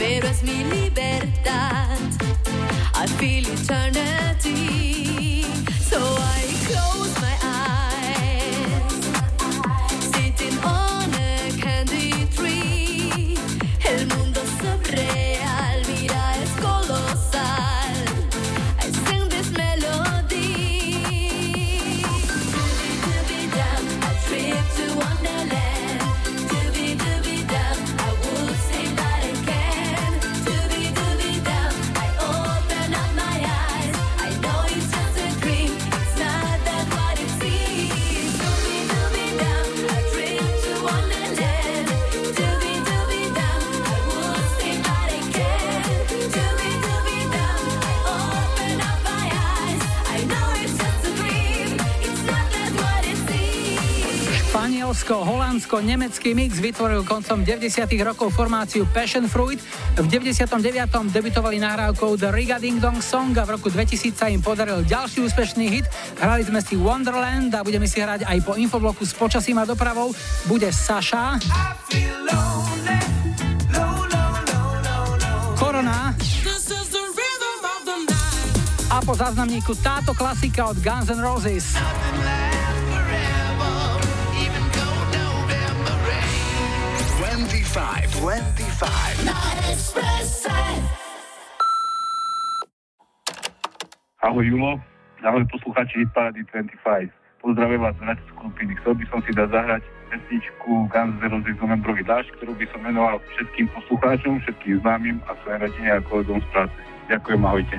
pero es mi libertad. I feel eternity, so I close my eyes, sitting on a candy tree. El mundo surreal, mira, es colosal. I sing this melody. To be down, a trip to Wonderland. To be down, I would say that again. To be down, I open up my eyes. I know it's just a dream, it's not that what it seems. To be down, a trip to Wonderland. To be down, I would say that again. To be down, I open up my eyes. I know it's just a dream, it's not that what it seems. Španielsko-holandsko-nemecký mix vytvoril koncom 90. rokov formáciu Passion Fruit. V 99. debutovali nahrávkou The Riga Ding Dong Song a v roku 2000 sa im podaril ďalší úspešný hit. Hrali sme si Wonderland a budeme si hrať aj po infobloku s počasím a dopravou. Bude Saša. Korona. A po záznamníku táto klasika od Guns N' Roses. Ahoj Julo, ahoj poslucháči Hitparády 25. Pozdravujem vás z Hradcu Klupiny. Chcel by som si dať zahrať pesničku Guns N' Roses Novembrový dážď, ktorú by som venoval všetkým poslucháčom, všetkým známym a svojej rodine a kolegom z práce. Ďakujem, ahojte.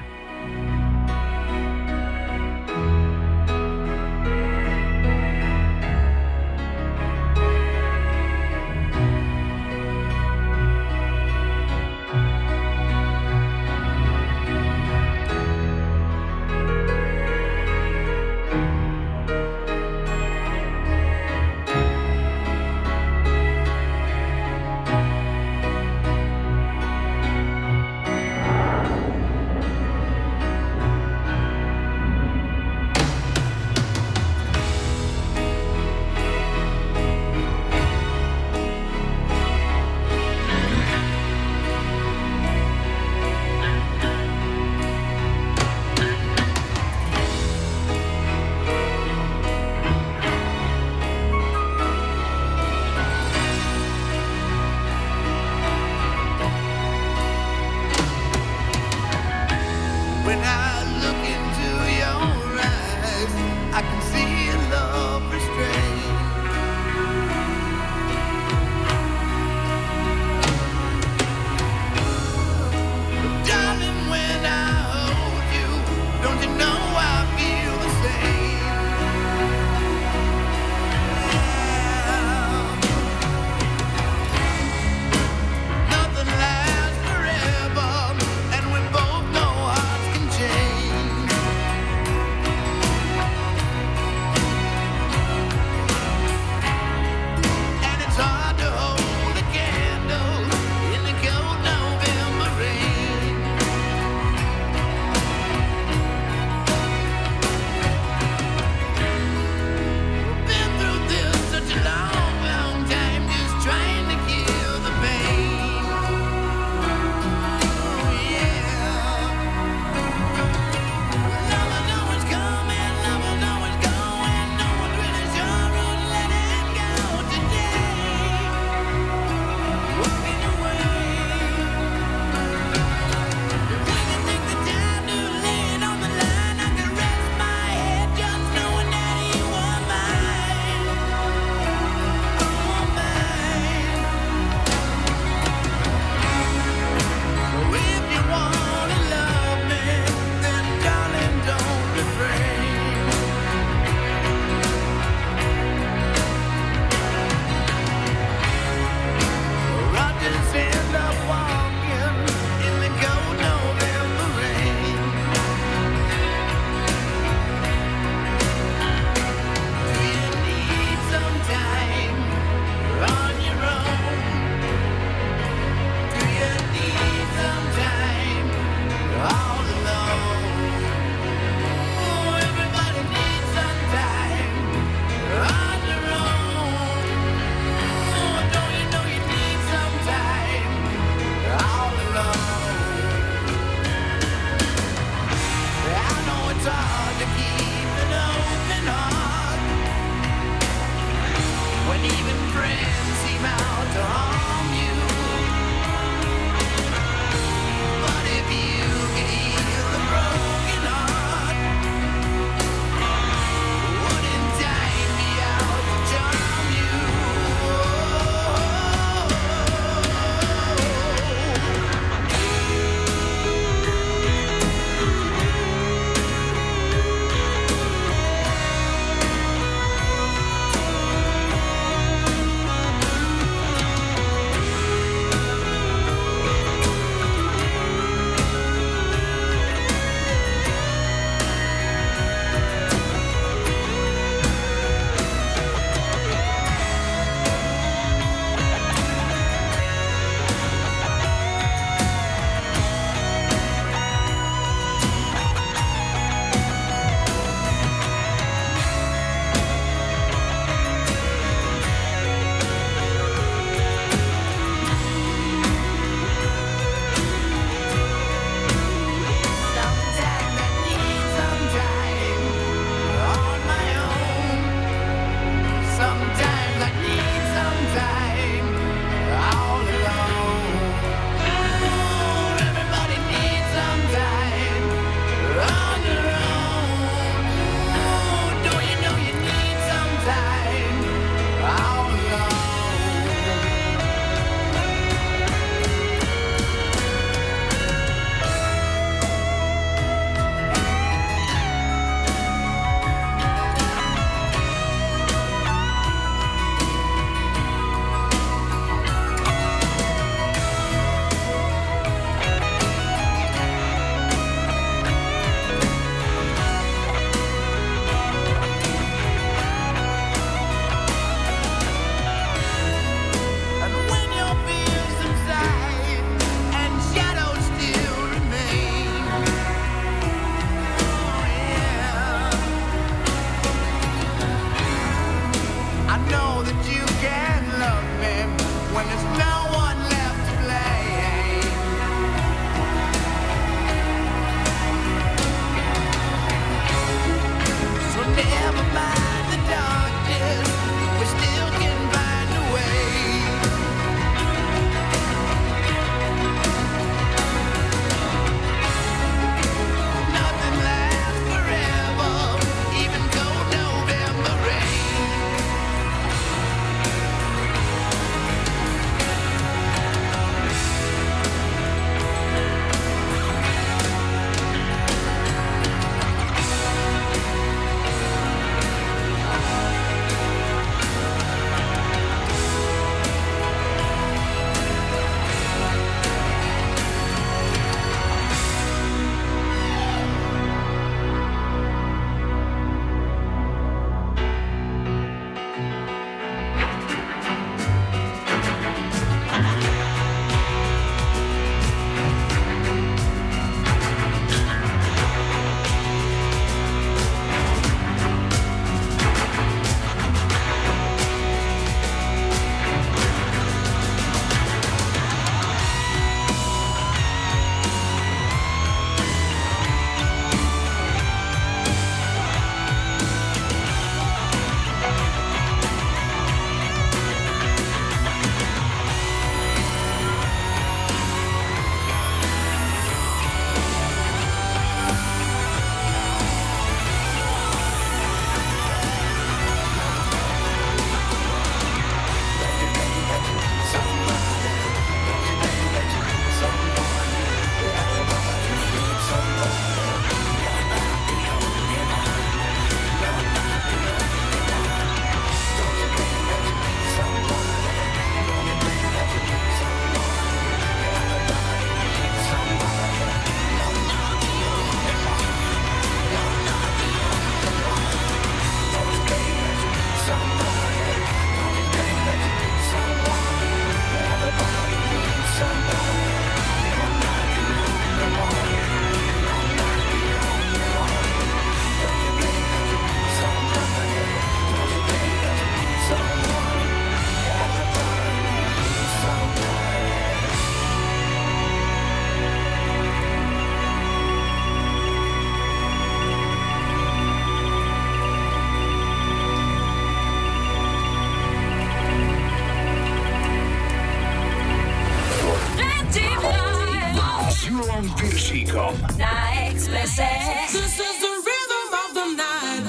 Júlom Pyršíkom na Expresse. This is the rhythm of the night.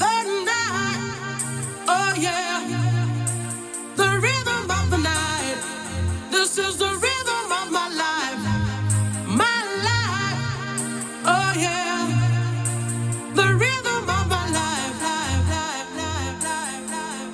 The night. Oh yeah. The rhythm of the night. This is the rhythm of my life. My life. Oh yeah. The rhythm of my life. Life, life, life, life, life.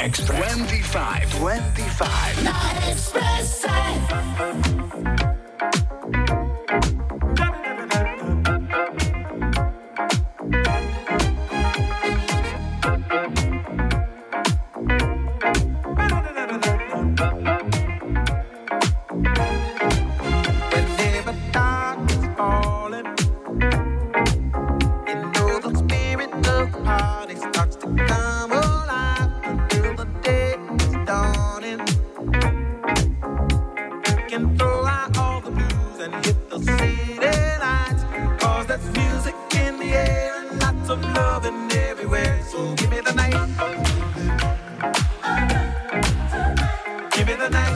Express 25 na Expresse. Baby, the night.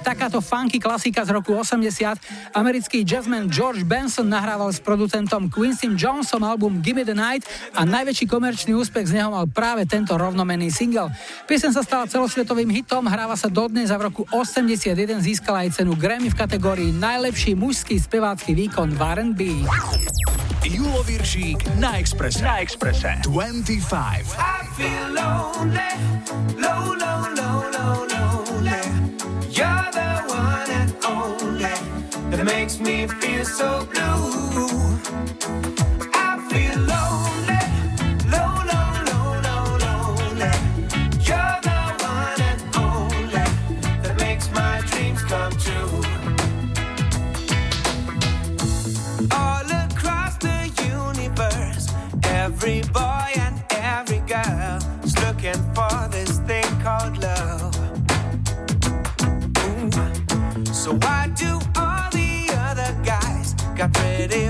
Takáto funky klasika z roku 80 americký jazzman George Benson nahrával s producentom Quincy Jonesom album Gimme the Night a najväčší komerčný úspech z neho mal práve tento rovnomenný single. Pieseň sa stala celosvetovým hitom, hráva sa dodnes a v roku 81 získala aj cenu Grammy v kategórii najlepší mužský spevácky výkon v R&B. Júlo Pyršík na Expresse. 25. I feel lonely, low, low, low, low, lonely. You're the one and only that makes me feel so blue. I feel lonely, low, low, low, low, lonely. You're the one and only that makes my dreams come true. All across the universe, every boy and every girl is looking for this thing called love. So why do all the other guys got pretty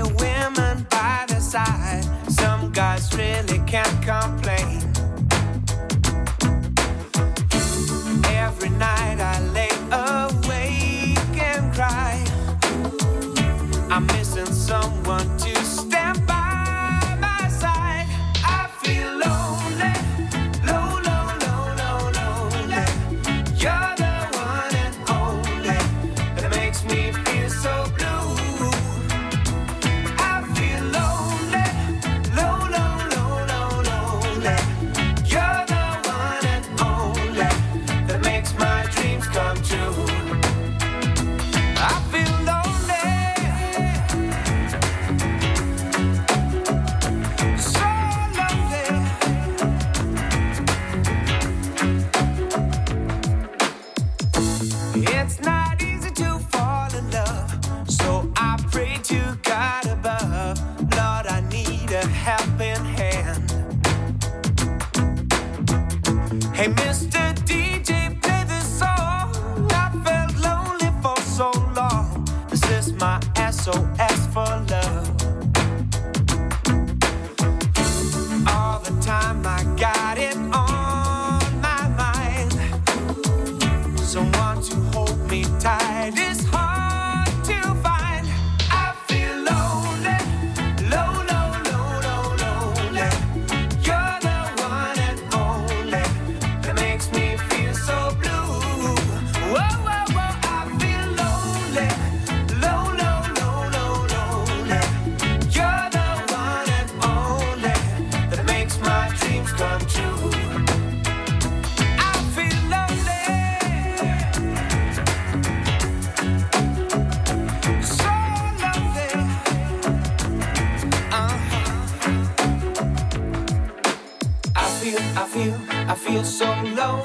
feel so low.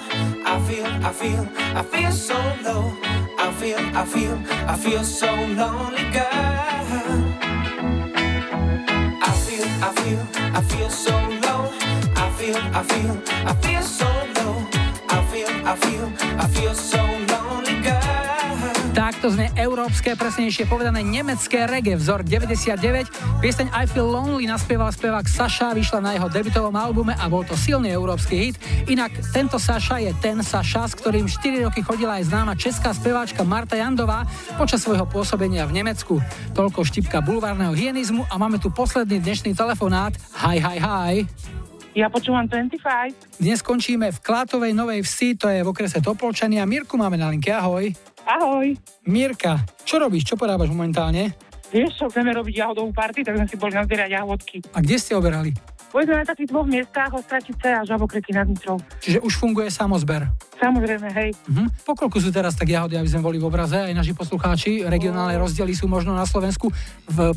I feel so low. I feel so lonely, girl. I feel so low. I feel so low. I feel so lonely, girl. Takto znie európske, presnejšie povedané nemecké reggae, vzor 99. Pieseň I Feel Lonely naspieval spevák Saša, vyšla na jeho debutovom albume a bol to silný európsky hit. Inak tento Saša je ten Saša, s ktorým 4 roky chodila aj známa česká speváčka Marta Jandová počas svojho pôsobenia v Nemecku. Toľko štipka bulvárneho hyenizmu a máme tu posledný dnešný telefonát. Hi. Ja počúvam 25. Dnes skončíme v Klátovej Novej Vsi, to je v okrese Topolčania. Mirku máme na linke, ahoj. Ahoj. Mirka, čo robíš, čo porábaš momentálne? Vieš, čo chceme robiť jahodovú party, tak sme si boli nazbierať jahodky. A kde ste oberali? Boli sme na takých dvoch miestach, Ostračice a Žabokreky nad Nitrou. Čiže už funguje samozber? Samozrejme, hej. Pokoľko sú teraz tak jahody, aby sme boli v obraze, aj naši poslucháči? Regionálne rozdiely sú možno na Slovensku.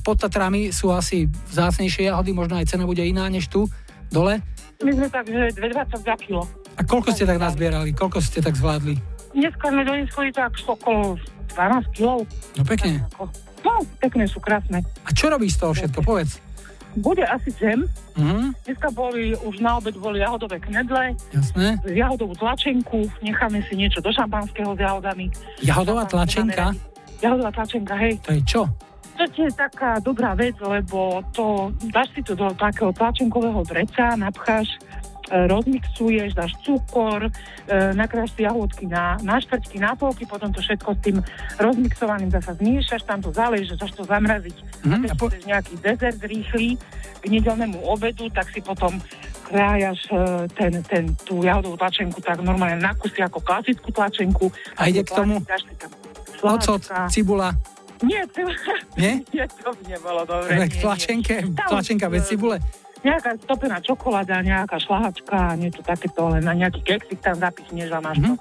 Pod Tatrami sú asi vzácnejšie jahody, možno aj cena bude iná než tu. Dole? My sme tak, že 2,20 za kilo. A koľko ste tak nazbierali? Koľko ste tak zvládli? Dneska sme doniesli tak okolo 12 kilov. No pekne. No, pekne sú, krásne. A čo robíš z toho všetko? Povedz. Bude asi džem. Dneska boli, už na obed boli jahodové knedle. Jasné. Jahodovú tlačenku. Necháme si niečo do šampanského s jahodami. Jahodová tlačenka? Jahodová tlačenka, hej. To je čo? To je taká dobrá vec, lebo to, dáš si to do takého tlačenkového vreca, napcháš, rozmixuješ, dáš cukor, nakráš si jahodky na štvrťky, na polky, potom to všetko s tým rozmixovaným zasa zmiešaš, tam to zaležeš, dáš to zamraziť. A keď chceš nejaký dezert rýchly k nedeľnému obedu, tak si potom krájaš tú jahodovú tlačenku tak normálne na kusy ako klasickú tlačenku. A ide k tomu ocot, cibula. Nie, to by nebolo dobre. Tlačenka bez cibule. Nejaká stopená čokoláda, nejaká šláhačka, niečo takéto, len na nejaký keksik tam zapichnieš a máš to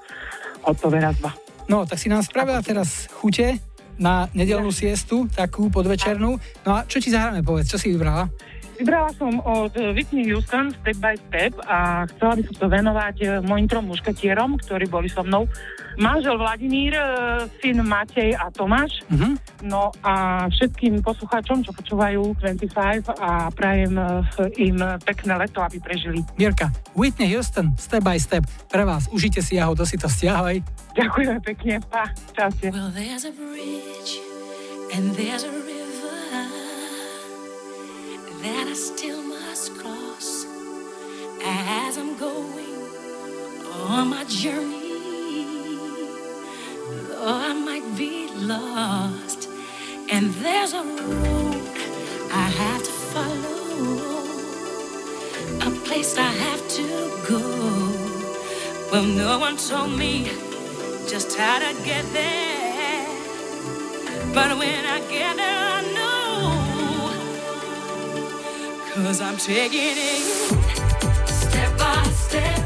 hotové razba. No, tak si nám spravila teraz chute na nedeľnú siestu, takú podvečernú. No a čo ti zahráme, povedz, čo si vybrala? Vybrala som od Whitney Houston Step by Step a chcela by som to venovať mojim trom mušketierom, ktorí boli so mnou. Manžel Vladimír, syn Matej a Tomáš. No a všetkým poslucháčom, čo počúvajú 25 a prajem im pekné leto, aby prežili. Mierka, Whitney Houston, Step by Step. Pre vás, užite si jahod, si to stiahaj. Ďakujem pekne, pa, čaute. Well, there's a bridge and there's a river that I still must cross as I'm going on my journey. Oh, I might be lost, and there's a road I have to follow, a place I have to go. Well, no one told me just how to get there, but when I get there, I know, 'cause I'm taking it step by step.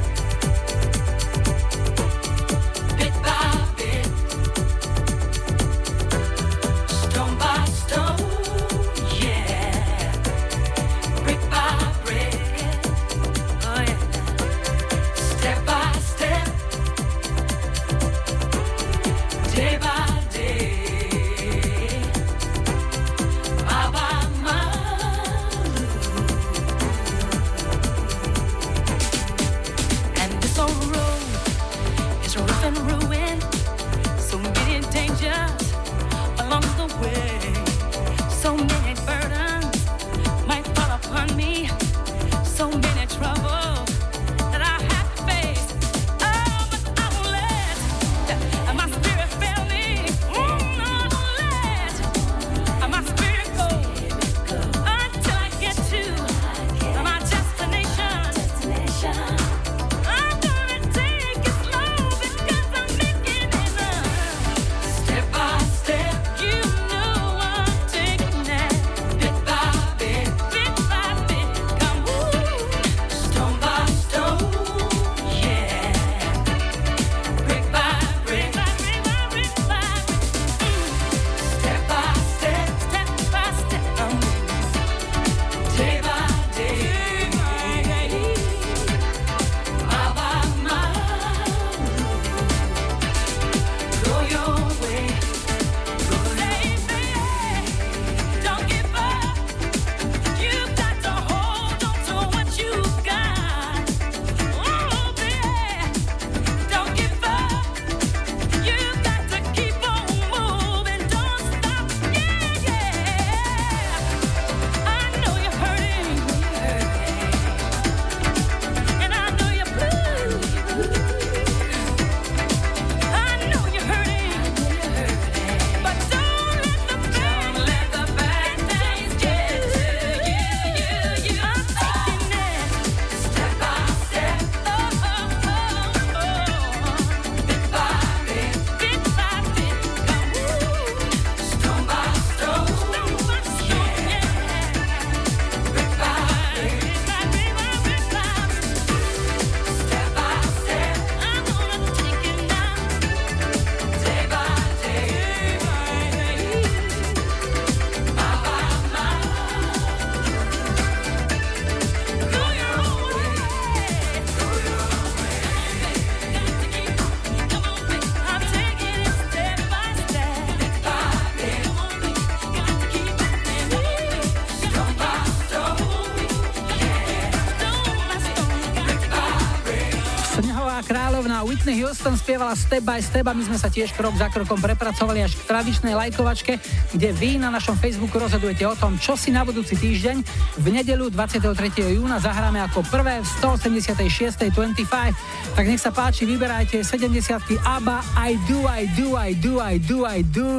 šikovná. Whitney Houston spievala Step by Step a my sme sa tiež krok za krokom prepracovali až k tradičnej lajkovačke, kde vy na našom Facebooku rozhodujete o tom, čo si na budúci týždeň v nedeľu 23. júna zahráme ako prvé v 186.25. Tak nech sa páči, vyberajte 70-ky ABBA I do, I do, I do, I do, I do.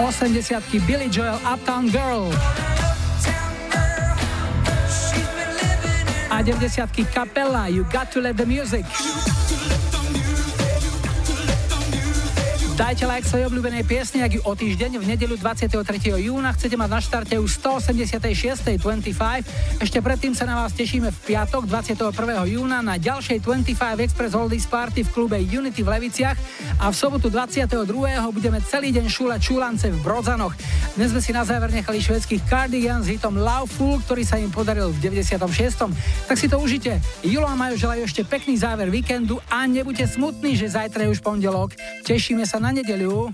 Osemdesiatky Billy Joel Uptown Girl a 90-ky kapela You Got To Let The Music. Dajte like svojej obľúbenej piesni, ak ju o týždeň v nedeľu 23. júna chcete mať na štarte už 186.25. Ešte predtým sa na vás tešíme v piatok 21. júna na ďalšej 25 Express Oldies Party v klube Unity v Leviciach a v sobotu 22. budeme celý deň šúľať šúlance v Brodzanoch. Dnes sme si na záver nechali švédskych Cardigans s hitom Loveful, ktorý sa im podaril v 96. Tak si to užite. Julo a Majo želajú ešte pekný záver víkendu a nebuďte smutní, že zajtra je už pondelok. Tešíme sa na nedeľu.